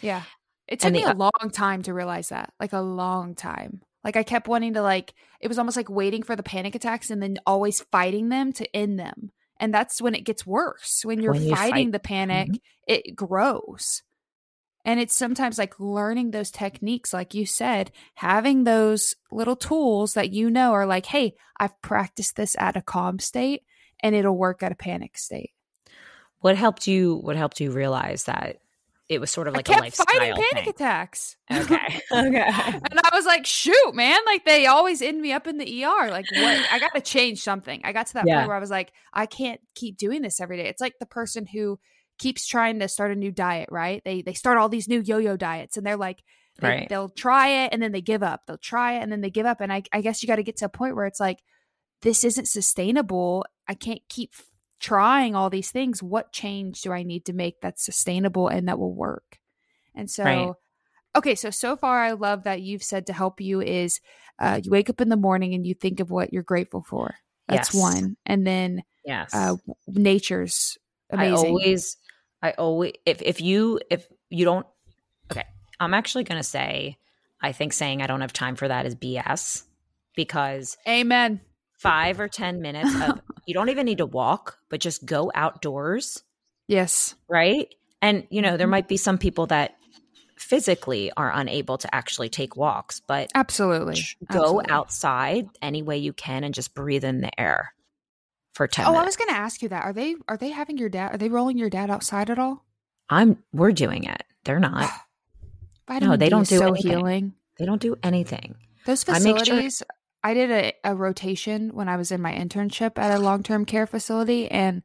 Yeah. It took the, me a long time to realize that. Like a long time. Like I kept wanting to like, it was almost like waiting for the panic attacks and then always fighting them to end them. And that's when it gets worse. When you're when you fighting fight. the panic, mm-hmm. it grows. And it's sometimes like learning those techniques, like you said, having those little tools that you know are like, hey, I've practiced this at a calm state and it'll work at a panic state. What helped you, what helped you realize that? It was sort of like I kept a lifestyle fighting panic thing. attacks. Okay. Okay. And I was like, shoot, man, like they always end me up in the E R. Like what? I got to change something. I got to that yeah. point where I was like, I can't keep doing this every day. It's like the person who keeps trying to start a new diet, right? They they start all these new yo-yo diets and they're like, they, right. they'll try it and then they give up. They'll try it and then they give up. And I, I guess you got to get to a point where it's like, this isn't sustainable. I can't keep trying all these things. What change do I need to make that's sustainable and that will work? And so, right. okay. So, so far I love that you've said to help you is uh, you wake up in the morning and you think of what you're grateful for. That's yes. one. And then yes. uh, nature's amazing. I always, I always, if, if you, if you don't, okay, I'm actually going to say, I think saying I don't have time for that is B S, because amen. Five or ten minutes of you don't even need to walk, but just go outdoors. Yes. Right? And, you know, there might be some people that physically are unable to actually take walks, but absolutely go absolutely. outside any way you can and just breathe in the air for ten oh, minutes. Oh, I was going to ask you that. Are they are they having your dad? Are they rolling your dad outside at all? I'm. We're doing it. They're not. No, they D don't do so anything. Healing. They don't do anything. Those facilities. I make sure- I did a, a rotation when I was in my internship at a long-term care facility, and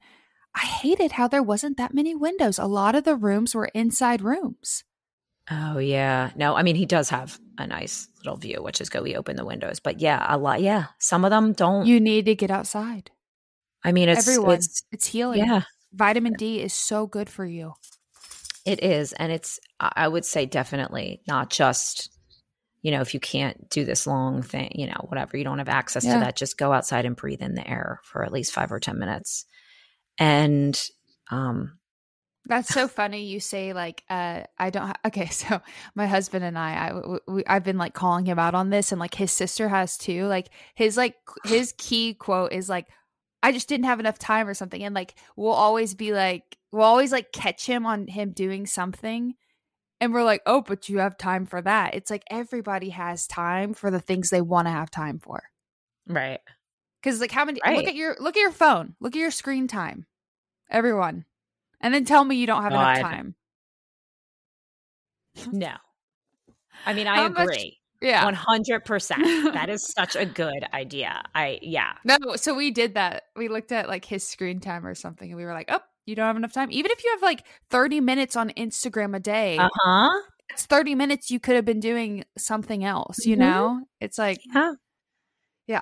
I hated how there wasn't that many windows. A lot of the rooms were inside rooms. Oh, yeah. No, I mean, he does have a nice little view, which is go, we open the windows. But yeah, a lot. Yeah. Some of them don't. You need to get outside. I mean, it's everyone. It's, it's healing. Yeah. Vitamin D is so good for you. It is. And it's, I would say definitely not just you know, if you can't do this long thing, you know, whatever, you don't have access yeah. to that, just go outside and breathe in the air for at least five or ten minutes. And um, that's so funny. You say like, uh, I don't. Ha- okay. So my husband and I, I we, I've been like calling him out on this, and like his sister has too. Like his, like his key quote is like, I just didn't have enough time or something. And like, we'll always be like, we'll always like catch him on him doing something. And we're like, oh, but you have time for that. It's like everybody has time for the things they want to have time for. Right. Because like how many right. look at your look at your phone. Look at your screen time. Everyone. And then tell me you don't have God. enough time. No. I mean, I how agree. Much, yeah. one hundred percent. That is such a good idea. I yeah. No, so we did that. We looked at like his screen time or something, and we were like, oh. You don't have enough time. Even if you have like thirty minutes on Instagram a day, uh-huh. that's thirty minutes you could have been doing something else, you mm-hmm. know? It's like, yeah. yeah.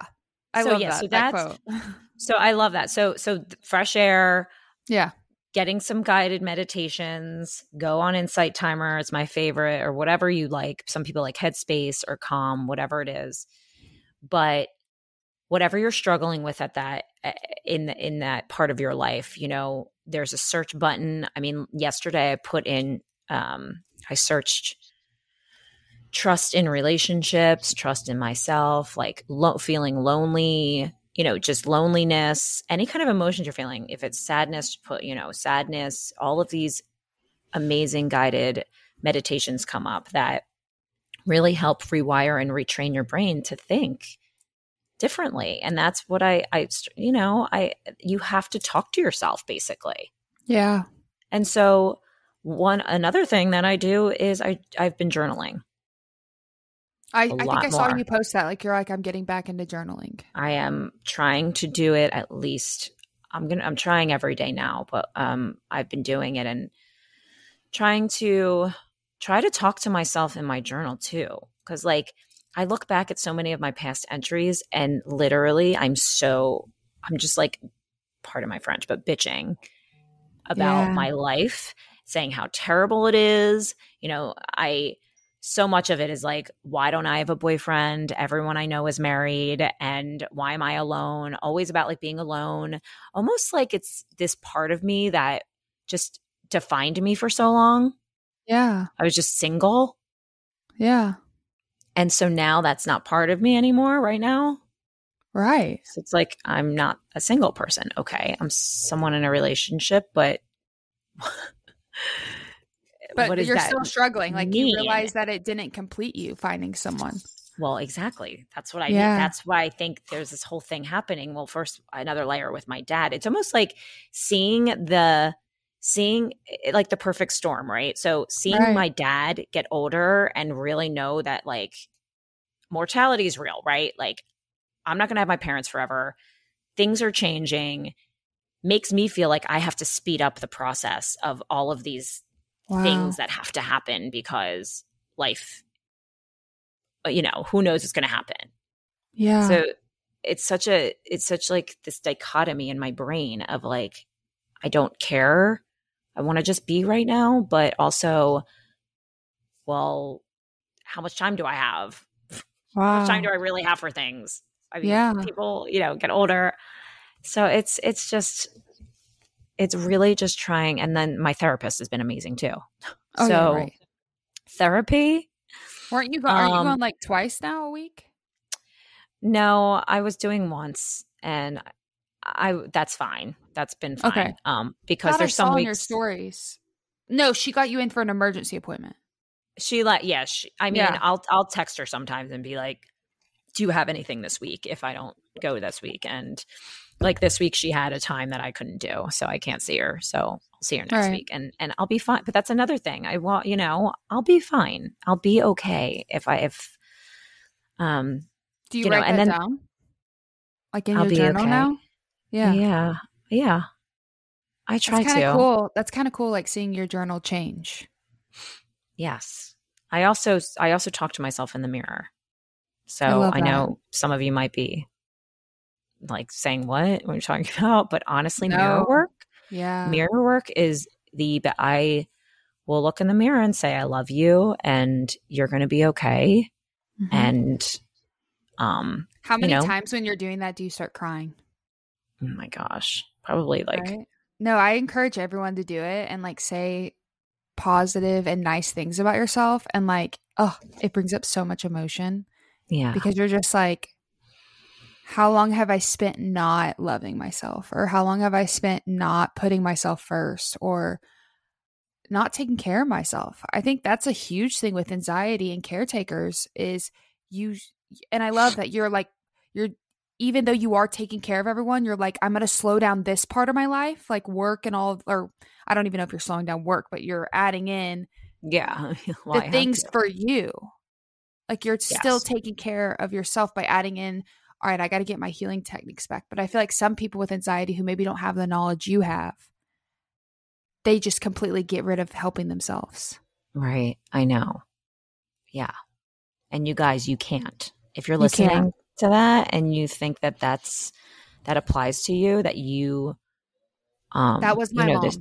I so, love yeah, that, so that quote. So I love that. So so fresh air. Yeah. Getting some guided meditations. Go on Insight Timer. It's my favorite, or whatever you like. Some people like Headspace or Calm, whatever it is. But whatever you're struggling with at that in the, in that part of your life, you know, there's a search button. I mean, yesterday I put in, um, I searched trust in relationships, trust in myself, like lo- feeling lonely, you know, just loneliness, any kind of emotions you're feeling. If it's sadness, put, you know, sadness, all of these amazing guided meditations come up that really help rewire and retrain your brain to think differently. And that's what I, I, you know, I, you have to talk to yourself basically. Yeah. And so one, another thing that I do is I, I've been journaling. I, I think I saw more. You post that. Like, you're like, I'm getting back into journaling. I am trying to do it at least. I'm going to, I'm trying every day now, but um, I've been doing it and trying to try to talk to myself in my journal too. Cause like I look back at so many of my past entries and literally I'm so, I'm just like, pardon my French, but bitching about yeah. my life, saying how terrible it is. You know, I, so much of it is like, why don't I have a boyfriend? Everyone I know is married. And why am I alone? Always about like being alone. Almost like it's this part of me that just defined me for so long. Yeah. I was just single. Yeah. And so now that's not part of me anymore right now. Right. So it's like, I'm not a single person. Okay. I'm someone in a relationship, but but you're still struggling. Like mean? You realize that it didn't complete you finding someone. Well, exactly. That's what I yeah. mean. That's why I think there's this whole thing happening. Well, first, another layer with my dad. It's almost like seeing the seeing like the perfect storm, right? So seeing right. my dad get older and really know that like mortality is real, right? Like I'm not going to have my parents forever. Things are changing. Makes me feel like I have to speed up the process of all of these Wow. things that have to happen because life, you know, who knows what's going to happen. Yeah. So it's such a, it's such like this dichotomy in my brain of like, I don't care. I want to just be right now, but also, well, how much time do I have? Wow. How much time do I really have for things? I mean, yeah. people, you know, get older. So it's, it's just, it's really just trying. And then my therapist has been amazing too. Oh, so yeah, right. therapy. Weren't you going, um, are you going like twice now a week? No, I was doing once and I, that's fine. That's been fine. Okay. Um, because there's some weeks. Your stories. No, she got you in for an emergency appointment. She like, yeah, she, I mean, yeah. I'll, I'll text her sometimes and be like, do you have anything this week? If I don't go this week. And like this week she had a time that I couldn't do, so I can't see her. So I'll see her next right. week and, and I'll be fine. But that's another thing. I want, you know, I'll be fine. I'll be okay if I, if, um, do you, you write know, that and then, down? Like in I'll your journal okay. now? Yeah. Yeah. Yeah. I try that's to. Cool. That's kind of cool. Like seeing your journal change. Yes. I also, I also talk to myself in the mirror. So I, I know some of you might be like saying what we're talking about, but honestly, no. mirror work, yeah, mirror work is the, but I will look in the mirror and say, I love you and you're going to be okay. Mm-hmm. And, um, how many you know, times when you're doing that, do you start crying? Oh my gosh, probably like, right? No, I encourage everyone to do it and like say positive and nice things about yourself. And like, oh, it brings up so much emotion. Yeah. Because you're just like, how long have I spent not loving myself, or how long have I spent not putting myself first or not taking care of myself? I think that's a huge thing with anxiety and caretakers is you. And I love that you're like, you're, even though you are taking care of everyone, you're like, I'm going to slow down this part of my life, like work and all, or I don't even know if you're slowing down work, but you're adding in yeah, well, the I things for you. Like you're yes. still taking care of yourself by adding in, all right, I got to get my healing techniques back. But I feel like some people with anxiety who maybe don't have the knowledge you have, they just completely get rid of helping themselves. Right. I know. Yeah. And you guys, you can't. If you're listening you to that and you think that that's, that applies to you, that you, um, that was my you know, mom this-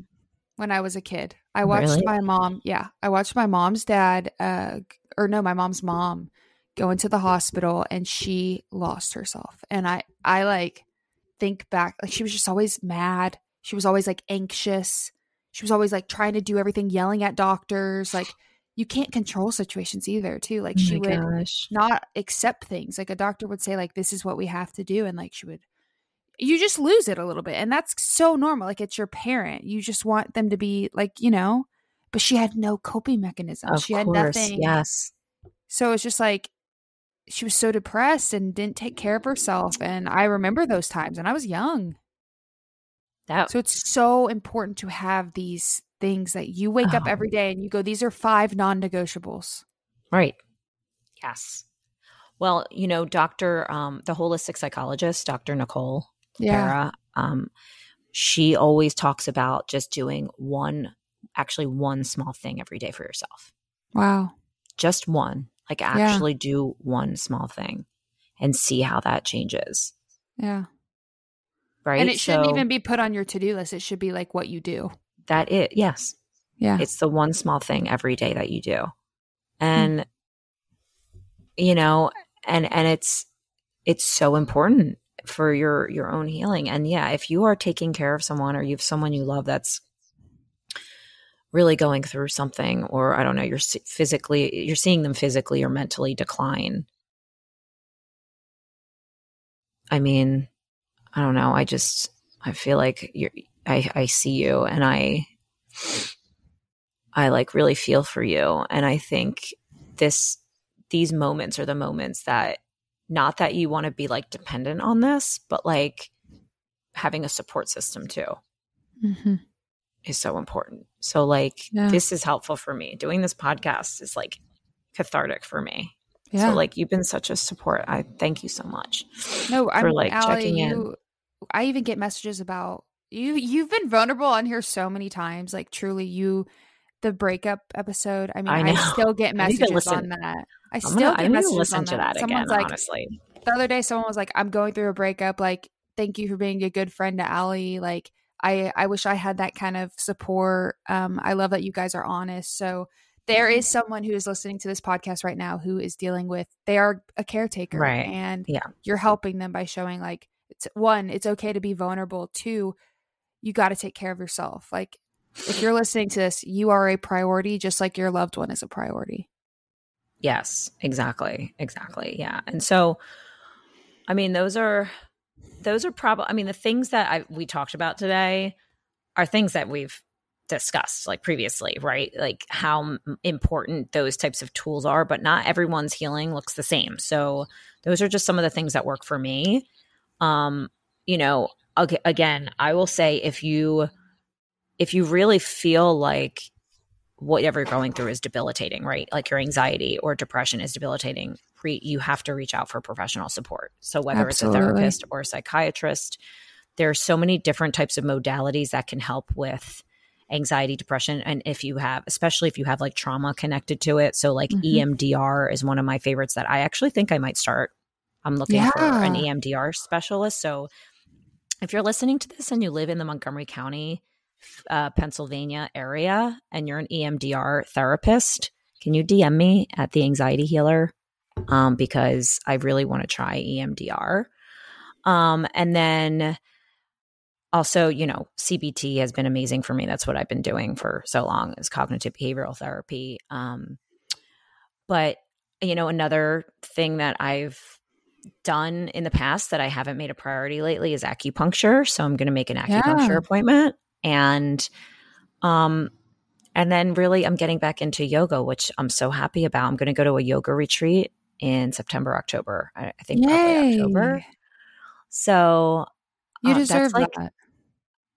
when I was a kid. I watched really? my mom. Yeah. I watched my mom's dad, uh, or no, my mom's mom go into the hospital and she lost herself. And I, I like think back, like she was just always mad. She was always like anxious. She was always like trying to do everything, yelling at doctors. Like you can't control situations either too. Like she oh would gosh. not accept things. Like a doctor would say like, this is what we have to do. And like, she would, you just lose it a little bit. And that's so normal. Like it's your parent. You just want them to be like, you know, but she had no coping mechanism. Of she course, had nothing. Yes. So it's just like, she was so depressed and didn't take care of herself. And I remember those times, and I was young. That- so it's so important to have these things that you wake oh. up every day and you go, these are five non-negotiables. Right. Yes. Well, you know, Doctor, um, the holistic psychologist, Doctor Nicole Lepera, yeah. um, she always talks about just doing one, actually one small thing every day for yourself. Wow. Just one. Like actually yeah. do one small thing and see how that changes. Yeah. Right. And it so, shouldn't even be put on your to-do list. It should be like what you do. That it. Yes. Yeah. It's the one small thing every day that you do. And, mm. you know, and, and it's, it's so important for your, your own healing. And yeah, if you are taking care of someone or you have someone you love that's really going through something, or I don't know, you're physically, you're seeing them physically or mentally decline. I mean, I don't know. I just, I feel like you're, I, I see you and I, I like really feel for you. And I think this, these moments are the moments that, not that you want to be like dependent on this, but like having a support system too. Mm-hmm. is so important. So like, yeah. this is helpful for me. Doing this podcast is like cathartic for me. Yeah. So like, you've been such a support. I thank you so much. No, for I'm like Allie, checking you, in. I even get messages about you. You've been vulnerable on here so many times. Like truly you, the breakup episode. I mean, I, I still get messages on that. I still gonna, get I messages listen on to that, that again, like, honestly. The other day, someone was like, I'm going through a breakup. Like, thank you for being a good friend to Allie. Like, I, I wish I had that kind of support. Um, I love that you guys are honest. So there is someone who is listening to this podcast right now who is dealing with, they are a caretaker, right? And yeah. you're helping them by showing like, it's, one, it's okay to be vulnerable. Two, you got to take care of yourself. Like if you're listening to this, you are a priority, just like your loved one is a priority. Yes, exactly. Exactly. Yeah. And so, I mean, those are... Those are probably, I mean, the things that I, we talked about today are things that we've discussed like previously, right? Like how m- important those types of tools are, but not everyone's healing looks the same. So those are just some of the things that work for me. Um, you know, ag- again, I will say if you, if you really feel like whatever you're going through is debilitating, right? Like your anxiety or depression is debilitating, Re- you have to reach out for professional support. So whether Absolutely. It's a therapist or a psychiatrist, there are so many different types of modalities that can help with anxiety, depression. And if you have, especially if you have like trauma connected to it. So like mm-hmm. E M D R is one of my favorites that I actually think I might start. I'm looking yeah. for an E M D R specialist. So if you're listening to this and you live in the Montgomery County, uh, Pennsylvania area, and you're an E M D R therapist, can you D M me at the Anxiety Healer? Um, because I really want to try E M D R. Um, and then also, you know, C B T has been amazing for me. That's what I've been doing for so long, is cognitive behavioral therapy. Um, but, you know, another thing that I've done in the past that I haven't made a priority lately is acupuncture. So I'm going to make an acupuncture yeah. appointment. And, um, and then really I'm getting back into yoga, which I'm so happy about. I'm going to go to a yoga retreat in September, October, I think Yay. Probably October. So you um, deserve that's like, that.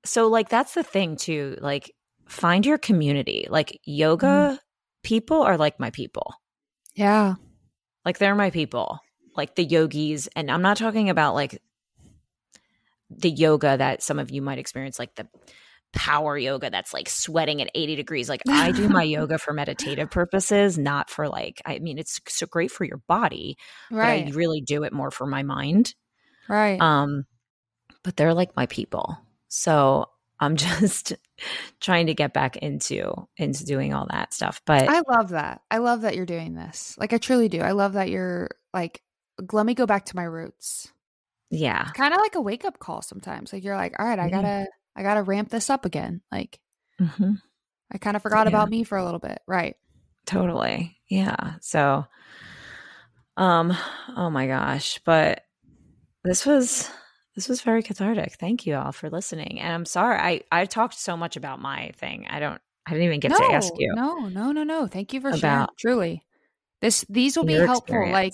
So like, that's the thing too, like find your community, like yoga mm. people are like my people. Yeah. Like they're my people, like the yogis. And I'm not talking about like the yoga that some of you might experience, like the power yoga that's like sweating at eighty degrees. Like I do my yoga for meditative purposes, not for like, I mean, it's so great for your body, right. but I really do it more for my mind. Right. Um, but they're like my people. So I'm just trying to get back into, into doing all that stuff. But I love that. I love that you're doing this. Like I truly do. I love that you're like, let me go back to my roots. Yeah. It's kind of like a wake up call sometimes. Like you're like, all right, I gotta, mm-hmm. I got to ramp this up again. Like mm-hmm. I kind of forgot yeah. about me for a little bit. Right. Totally. Yeah. So, um, oh my gosh, but this was, this was very cathartic. Thank you all for listening. And I'm sorry. I, I talked so much about my thing. I don't, I didn't even get no, to ask you. No, no, no, no. Thank you for about, sharing. Truly. This these will be Your helpful. Experience. Like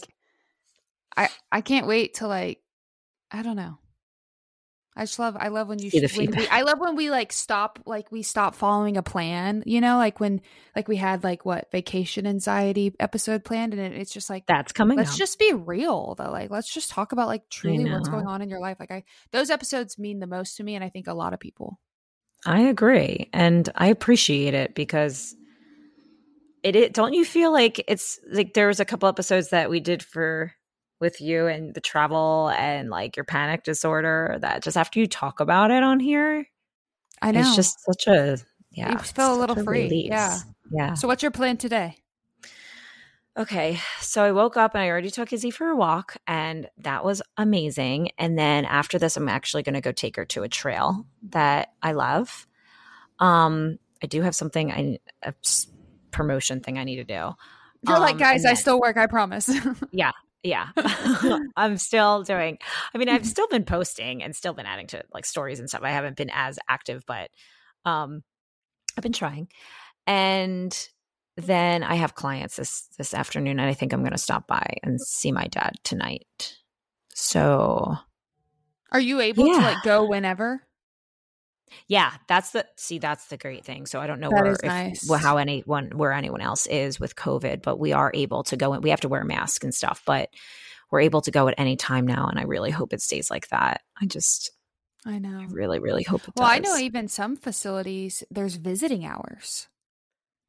I I can't wait to like I don't know. I just love I love when you sh- when we, I love when we like stop like we stop following a plan, you know, like when like we had like what vacation anxiety episode planned, and it, it's just like that's coming. Let's up. Just be real though, like let's just talk about like truly what's going on in your life. Like I those episodes mean the most to me, and I think a lot of people. I agree, and I appreciate it because it. it don't you feel like it's like there was a couple episodes that we did for. With you and the travel and like your panic disorder, that just after you talk about it on here, I know it's just such a yeah. You feel a little free, release. yeah, yeah. So, what's your plan today? Okay, so I woke up and I already took Izzy for a walk, and that was amazing. And then after this, I'm actually going to go take her to a trail that I love. Um, I do have something I a promotion thing I need to do. You're um, like, guys, then, I still work. I promise. Yeah. Yeah. I'm still doing, I mean, I've still been posting and still been adding to like stories and stuff. I haven't been as active, but um, I've been trying. And then I have clients this, this afternoon, and I think I'm going to stop by and see my dad tonight. So. Are you able yeah. to like go whenever? Yeah, that's the, see, that's the great thing. So I don't know that where, if, nice. how anyone, where anyone else is with COVID, but we are able to go in, we have to wear a mask and stuff, but we're able to go at any time now. And I really hope it stays like that. I just, I know. I really, really hope it well, does. Well, I know even some facilities, there's visiting hours.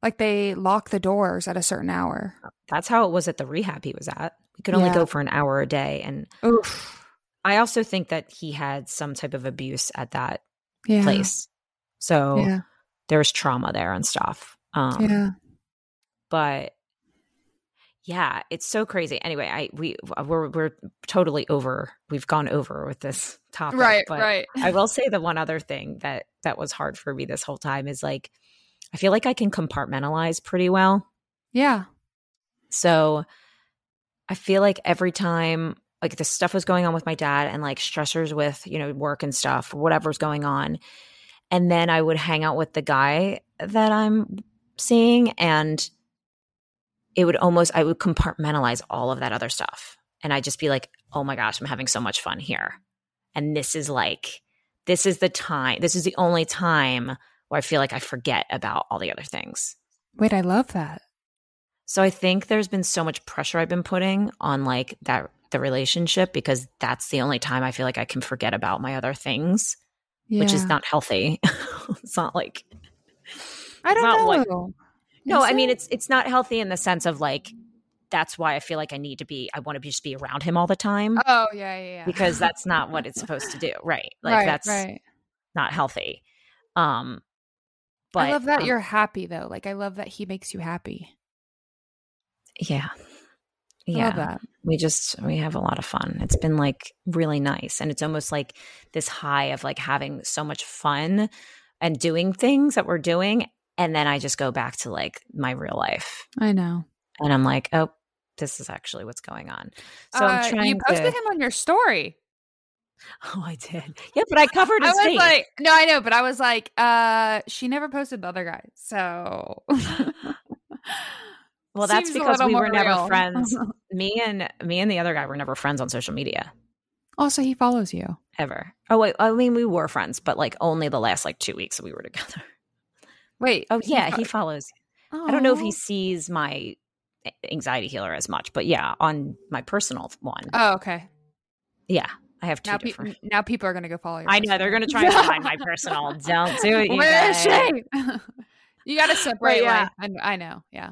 Like they lock the doors at a certain hour. That's how it was at the rehab he was at. We could only yeah. go for an hour a day. And Oof. I also think that he had some type of abuse at that Yeah. place. So yeah. there's trauma there and stuff. Um, yeah. But yeah, it's so crazy. Anyway, I, we, we're, we're totally over. We've gone over with this topic. Right. But right. I will say the one other thing that, that was hard for me this whole time is like, I feel like I can compartmentalize pretty well. Yeah. So I feel like every time like the stuff was going on with my dad and like stressors with, you know, work and stuff, whatever's going on. And then I would hang out with the guy that I'm seeing, and it would almost, I would compartmentalize all of that other stuff. And I'd just be like, oh my gosh, I'm having so much fun here. And this is like, this is the time, this is the only time where I feel like I forget about all the other things. Wait, I love that. So I think there's been so much pressure I've been putting on like that the relationship, because that's the only time I feel like I can forget about my other things, yeah. which is not healthy. It's not like I don't know. Like, no, I mean it's it's not healthy in the sense of like that's why I feel like I need to be I want to be, just be around him all the time. Oh yeah, yeah, yeah. Because that's not what it's supposed to do, right? Like right, that's right. not healthy. Um, but I love that um, you're happy though. Like I love that he makes you happy. Yeah. Yeah, love that. we just, we have a lot of fun. It's been like really nice. And it's almost like this high of like having so much fun and doing things that we're doing. And then I just go back to like my real life. I know. And I'm like, oh, this is actually what's going on. So uh, I'm trying You posted to- him on your story. Oh, I did. Yeah, but I covered his I was face. Like, no, I know. But I was like, uh, she never posted the other guy. So... Well, that's Seems because we were never real. friends. me and me and the other guy were never friends on social media. Oh, so he follows you ever? Oh, wait. I mean, we were friends, but like only the last like two weeks we were together. Wait. Oh, yeah. He, he follows. Oh. I don't know if he sees my anxiety healer as much, but yeah, on my personal one. Oh, okay. Yeah, I have two now different. Pe- now people are going to go follow you. I know they're going to try and find my personal. Don't do it. Where is she? You got to separate. Yeah. Life. I know. Yeah.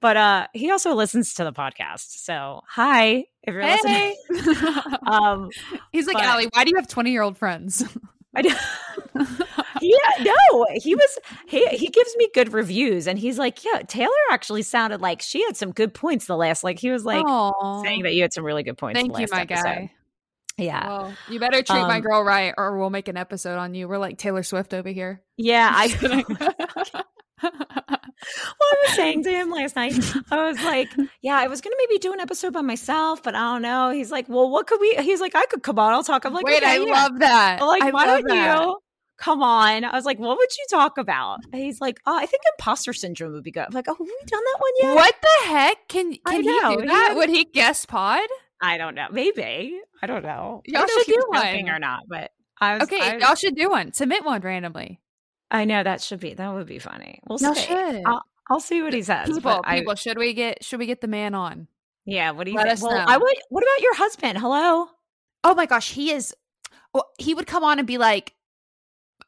But uh, he also listens to the podcast. So hi, if you're hey. listening. um, He's like, but, Allie, why do you have twenty-year-old friends? I do. yeah, no, he was he he gives me good reviews, and he's like, yeah, Taylor actually sounded like she had some good points the last. Like he was like Aww. saying that you had some really good points. Thank the last you, my episode. guy. Yeah. Well, you better treat um, my girl right, or we'll make an episode on you. We're like Taylor Swift over here. Yeah, I. Well, I was saying to him last night, I was like, yeah, I was going to maybe do an episode by myself, but I don't know. He's like, well, what could we? He's like, I could come on. I'll talk. I'm like, wait, okay, I yeah. love that. I'm like, I why don't that. you? come on. I was like, what would you talk about? And he's like, oh, I think imposter syndrome would be good. I'm like, oh, have we done that one yet? What the heck? Can, can he do that? He, would he guest pod? I don't know. Maybe. I don't know. Y'all I don't should know if do one. Helping or not, but I was, okay, I was, y'all should do one. Submit one randomly. I know that should be, that would be funny. We'll y'all see. Should. I'll, I'll see what he says. People, people I, should we get, should we get the man on? Yeah. What do you Let think? Well, know. I would, what about your husband? Hello. Oh my gosh. He is, well, he would come on and be like,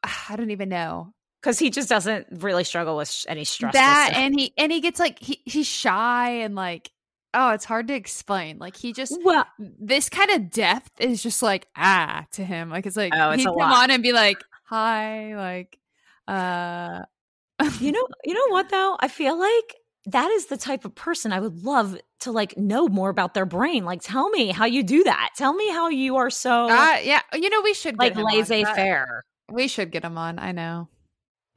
I don't even know. Cause he just doesn't really struggle with any stress. That stuff. and he, and he gets like, he he's shy and like, oh, it's hard to explain. Like he just, well, this kind of depth is just like, ah, to him. Like, it's like, oh, it's he'd come lot. on and be like, hi, like, uh, you know, you know what though? I feel like that is the type of person I would love to like know more about their brain. Like, tell me how you do that. Tell me how you are so, uh, yeah. You know, we should get like laissez faire. We should get him on. I know.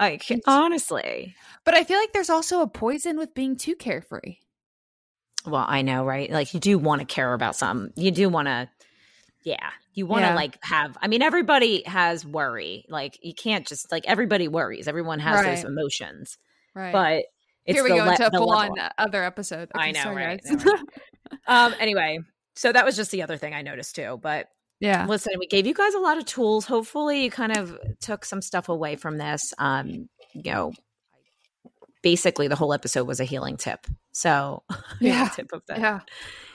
Like, honestly. But I feel like there's also a poison with being too carefree. Well, I know, right? Like, you do want to care about something. You do want to, yeah. You want to, yeah. like, have, I mean, everybody has worry. Like, you can't just, like, everybody worries. Everyone has right. those emotions. Right. But it's Here we the go le- into a full-on other episode. Okay, I know, sorry, right? Guys. um, anyway, so that was just the other thing I noticed, too. But yeah. Listen, we gave you guys a lot of tools. Hopefully you kind of took some stuff away from this. Um, you know, basically the whole episode was a healing tip. So yeah, tip of that. Yeah.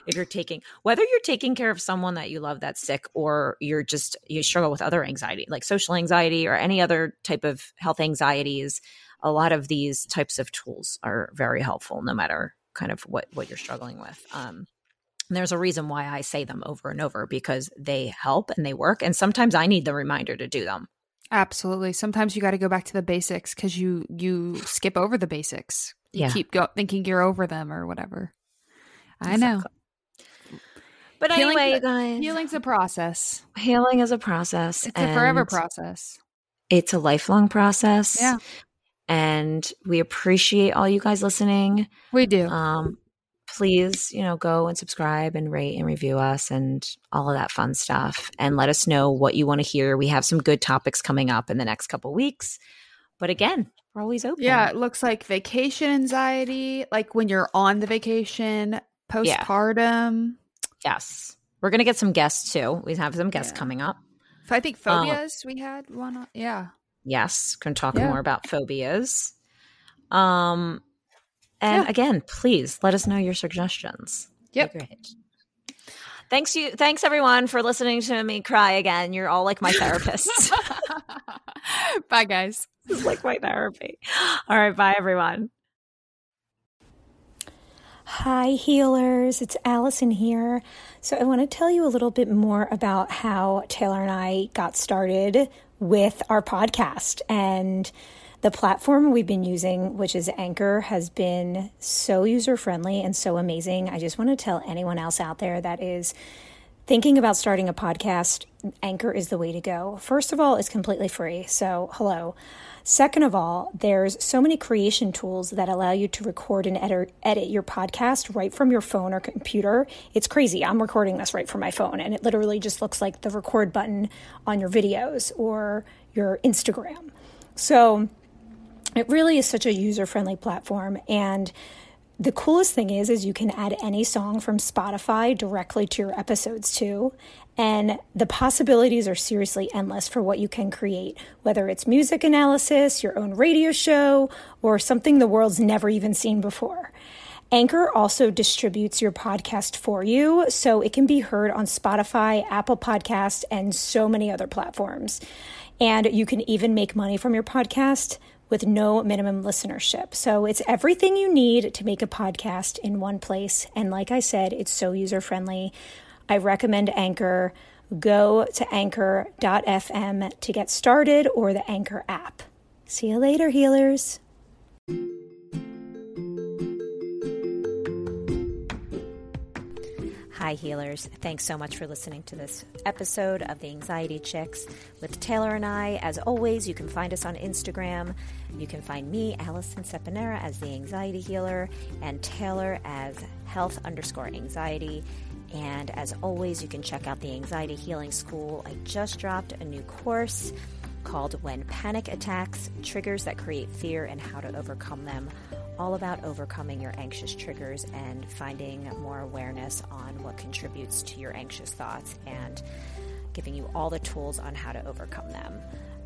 If you're taking, whether you're taking care of someone that you love that's sick, or you're just, you struggle with other anxiety, like social anxiety or any other type of health anxieties, a lot of these types of tools are very helpful no matter kind of what, what you're struggling with. Um, And there's a reason why I say them over and over, because they help and they work. And sometimes I need the reminder to do them. Absolutely. Sometimes you got to go back to the basics because you you skip over the basics. You yeah. keep go- thinking you're over them or whatever. I exactly. know. But healing, anyway, guys, healing's a process. Healing is a process. It's a forever process. It's a lifelong process. Yeah. And we appreciate all you guys listening. We do. Um. Please, you know, go and subscribe and rate and review us and all of that fun stuff. And let us know what you want to hear. We have some good topics coming up in the next couple of weeks. But again, we're always open. Yeah, it looks like vacation anxiety, like when you're on the vacation, postpartum. Yeah. Yes. We're going to get some guests too. We have some guests yeah. coming up. I think phobias um, we had one. On, yeah. Yes. Can talk yeah. more about phobias. Um. And yeah. again, please let us know your suggestions. Yep. Great. Thanks you. Thanks everyone for listening to me cry again. You're all like my therapists. Bye guys. This is like my therapy. All right. Bye everyone. Hi healers. It's Allison here. So I want to tell you a little bit more about how Taylor and I got started with our podcast, and the platform we've been using, which is Anchor, has been so user-friendly and so amazing. I just want to tell anyone else out there that is thinking about starting a podcast, Anchor is the way to go. First of all, it's completely free, so hello. Second of all, there's so many creation tools that allow you to record and edit, edit your podcast right from your phone or computer. It's crazy. I'm recording this right from my phone, and it literally just looks like the record button on your videos or your Instagram. So it really is such a user-friendly platform, and the coolest thing is, is you can add any song from Spotify directly to your episodes too, and the possibilities are seriously endless for what you can create, whether it's music analysis, your own radio show, or something the world's never even seen before. Anchor also distributes your podcast for you, so it can be heard on Spotify, Apple Podcasts, and so many other platforms, and you can even make money from your podcast with no minimum listenership. So it's everything you need to make a podcast in one place. And like I said, it's so user-friendly. I recommend Anchor. Go to anchor dot f m to get started, or the Anchor app. See you later, healers. Hi, healers. Thanks so much for listening to this episode of The Anxiety Chicks with Taylor and I. As always, you can find us on Instagram. You can find me, Allison Sepinera, as The Anxiety Healer, and Taylor as health underscore anxiety. And as always, you can check out The Anxiety Healing School. I just dropped a new course called When Panic Attacks, Triggers That Create Fear and How to Overcome Them, all about overcoming your anxious triggers and finding more awareness on what contributes to your anxious thoughts and giving you all the tools on how to overcome them.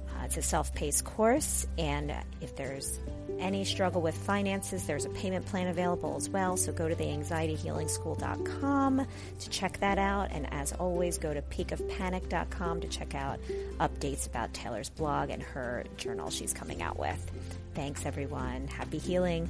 Uh, it's a self-paced course, and if there's any struggle with finances, there's a payment plan available as well, so go to the anxiety healing school dot com to check that out, and as always, go to peak of panic dot com to check out updates about Taylor's blog and her journal she's coming out with. Thanks, everyone. Happy healing.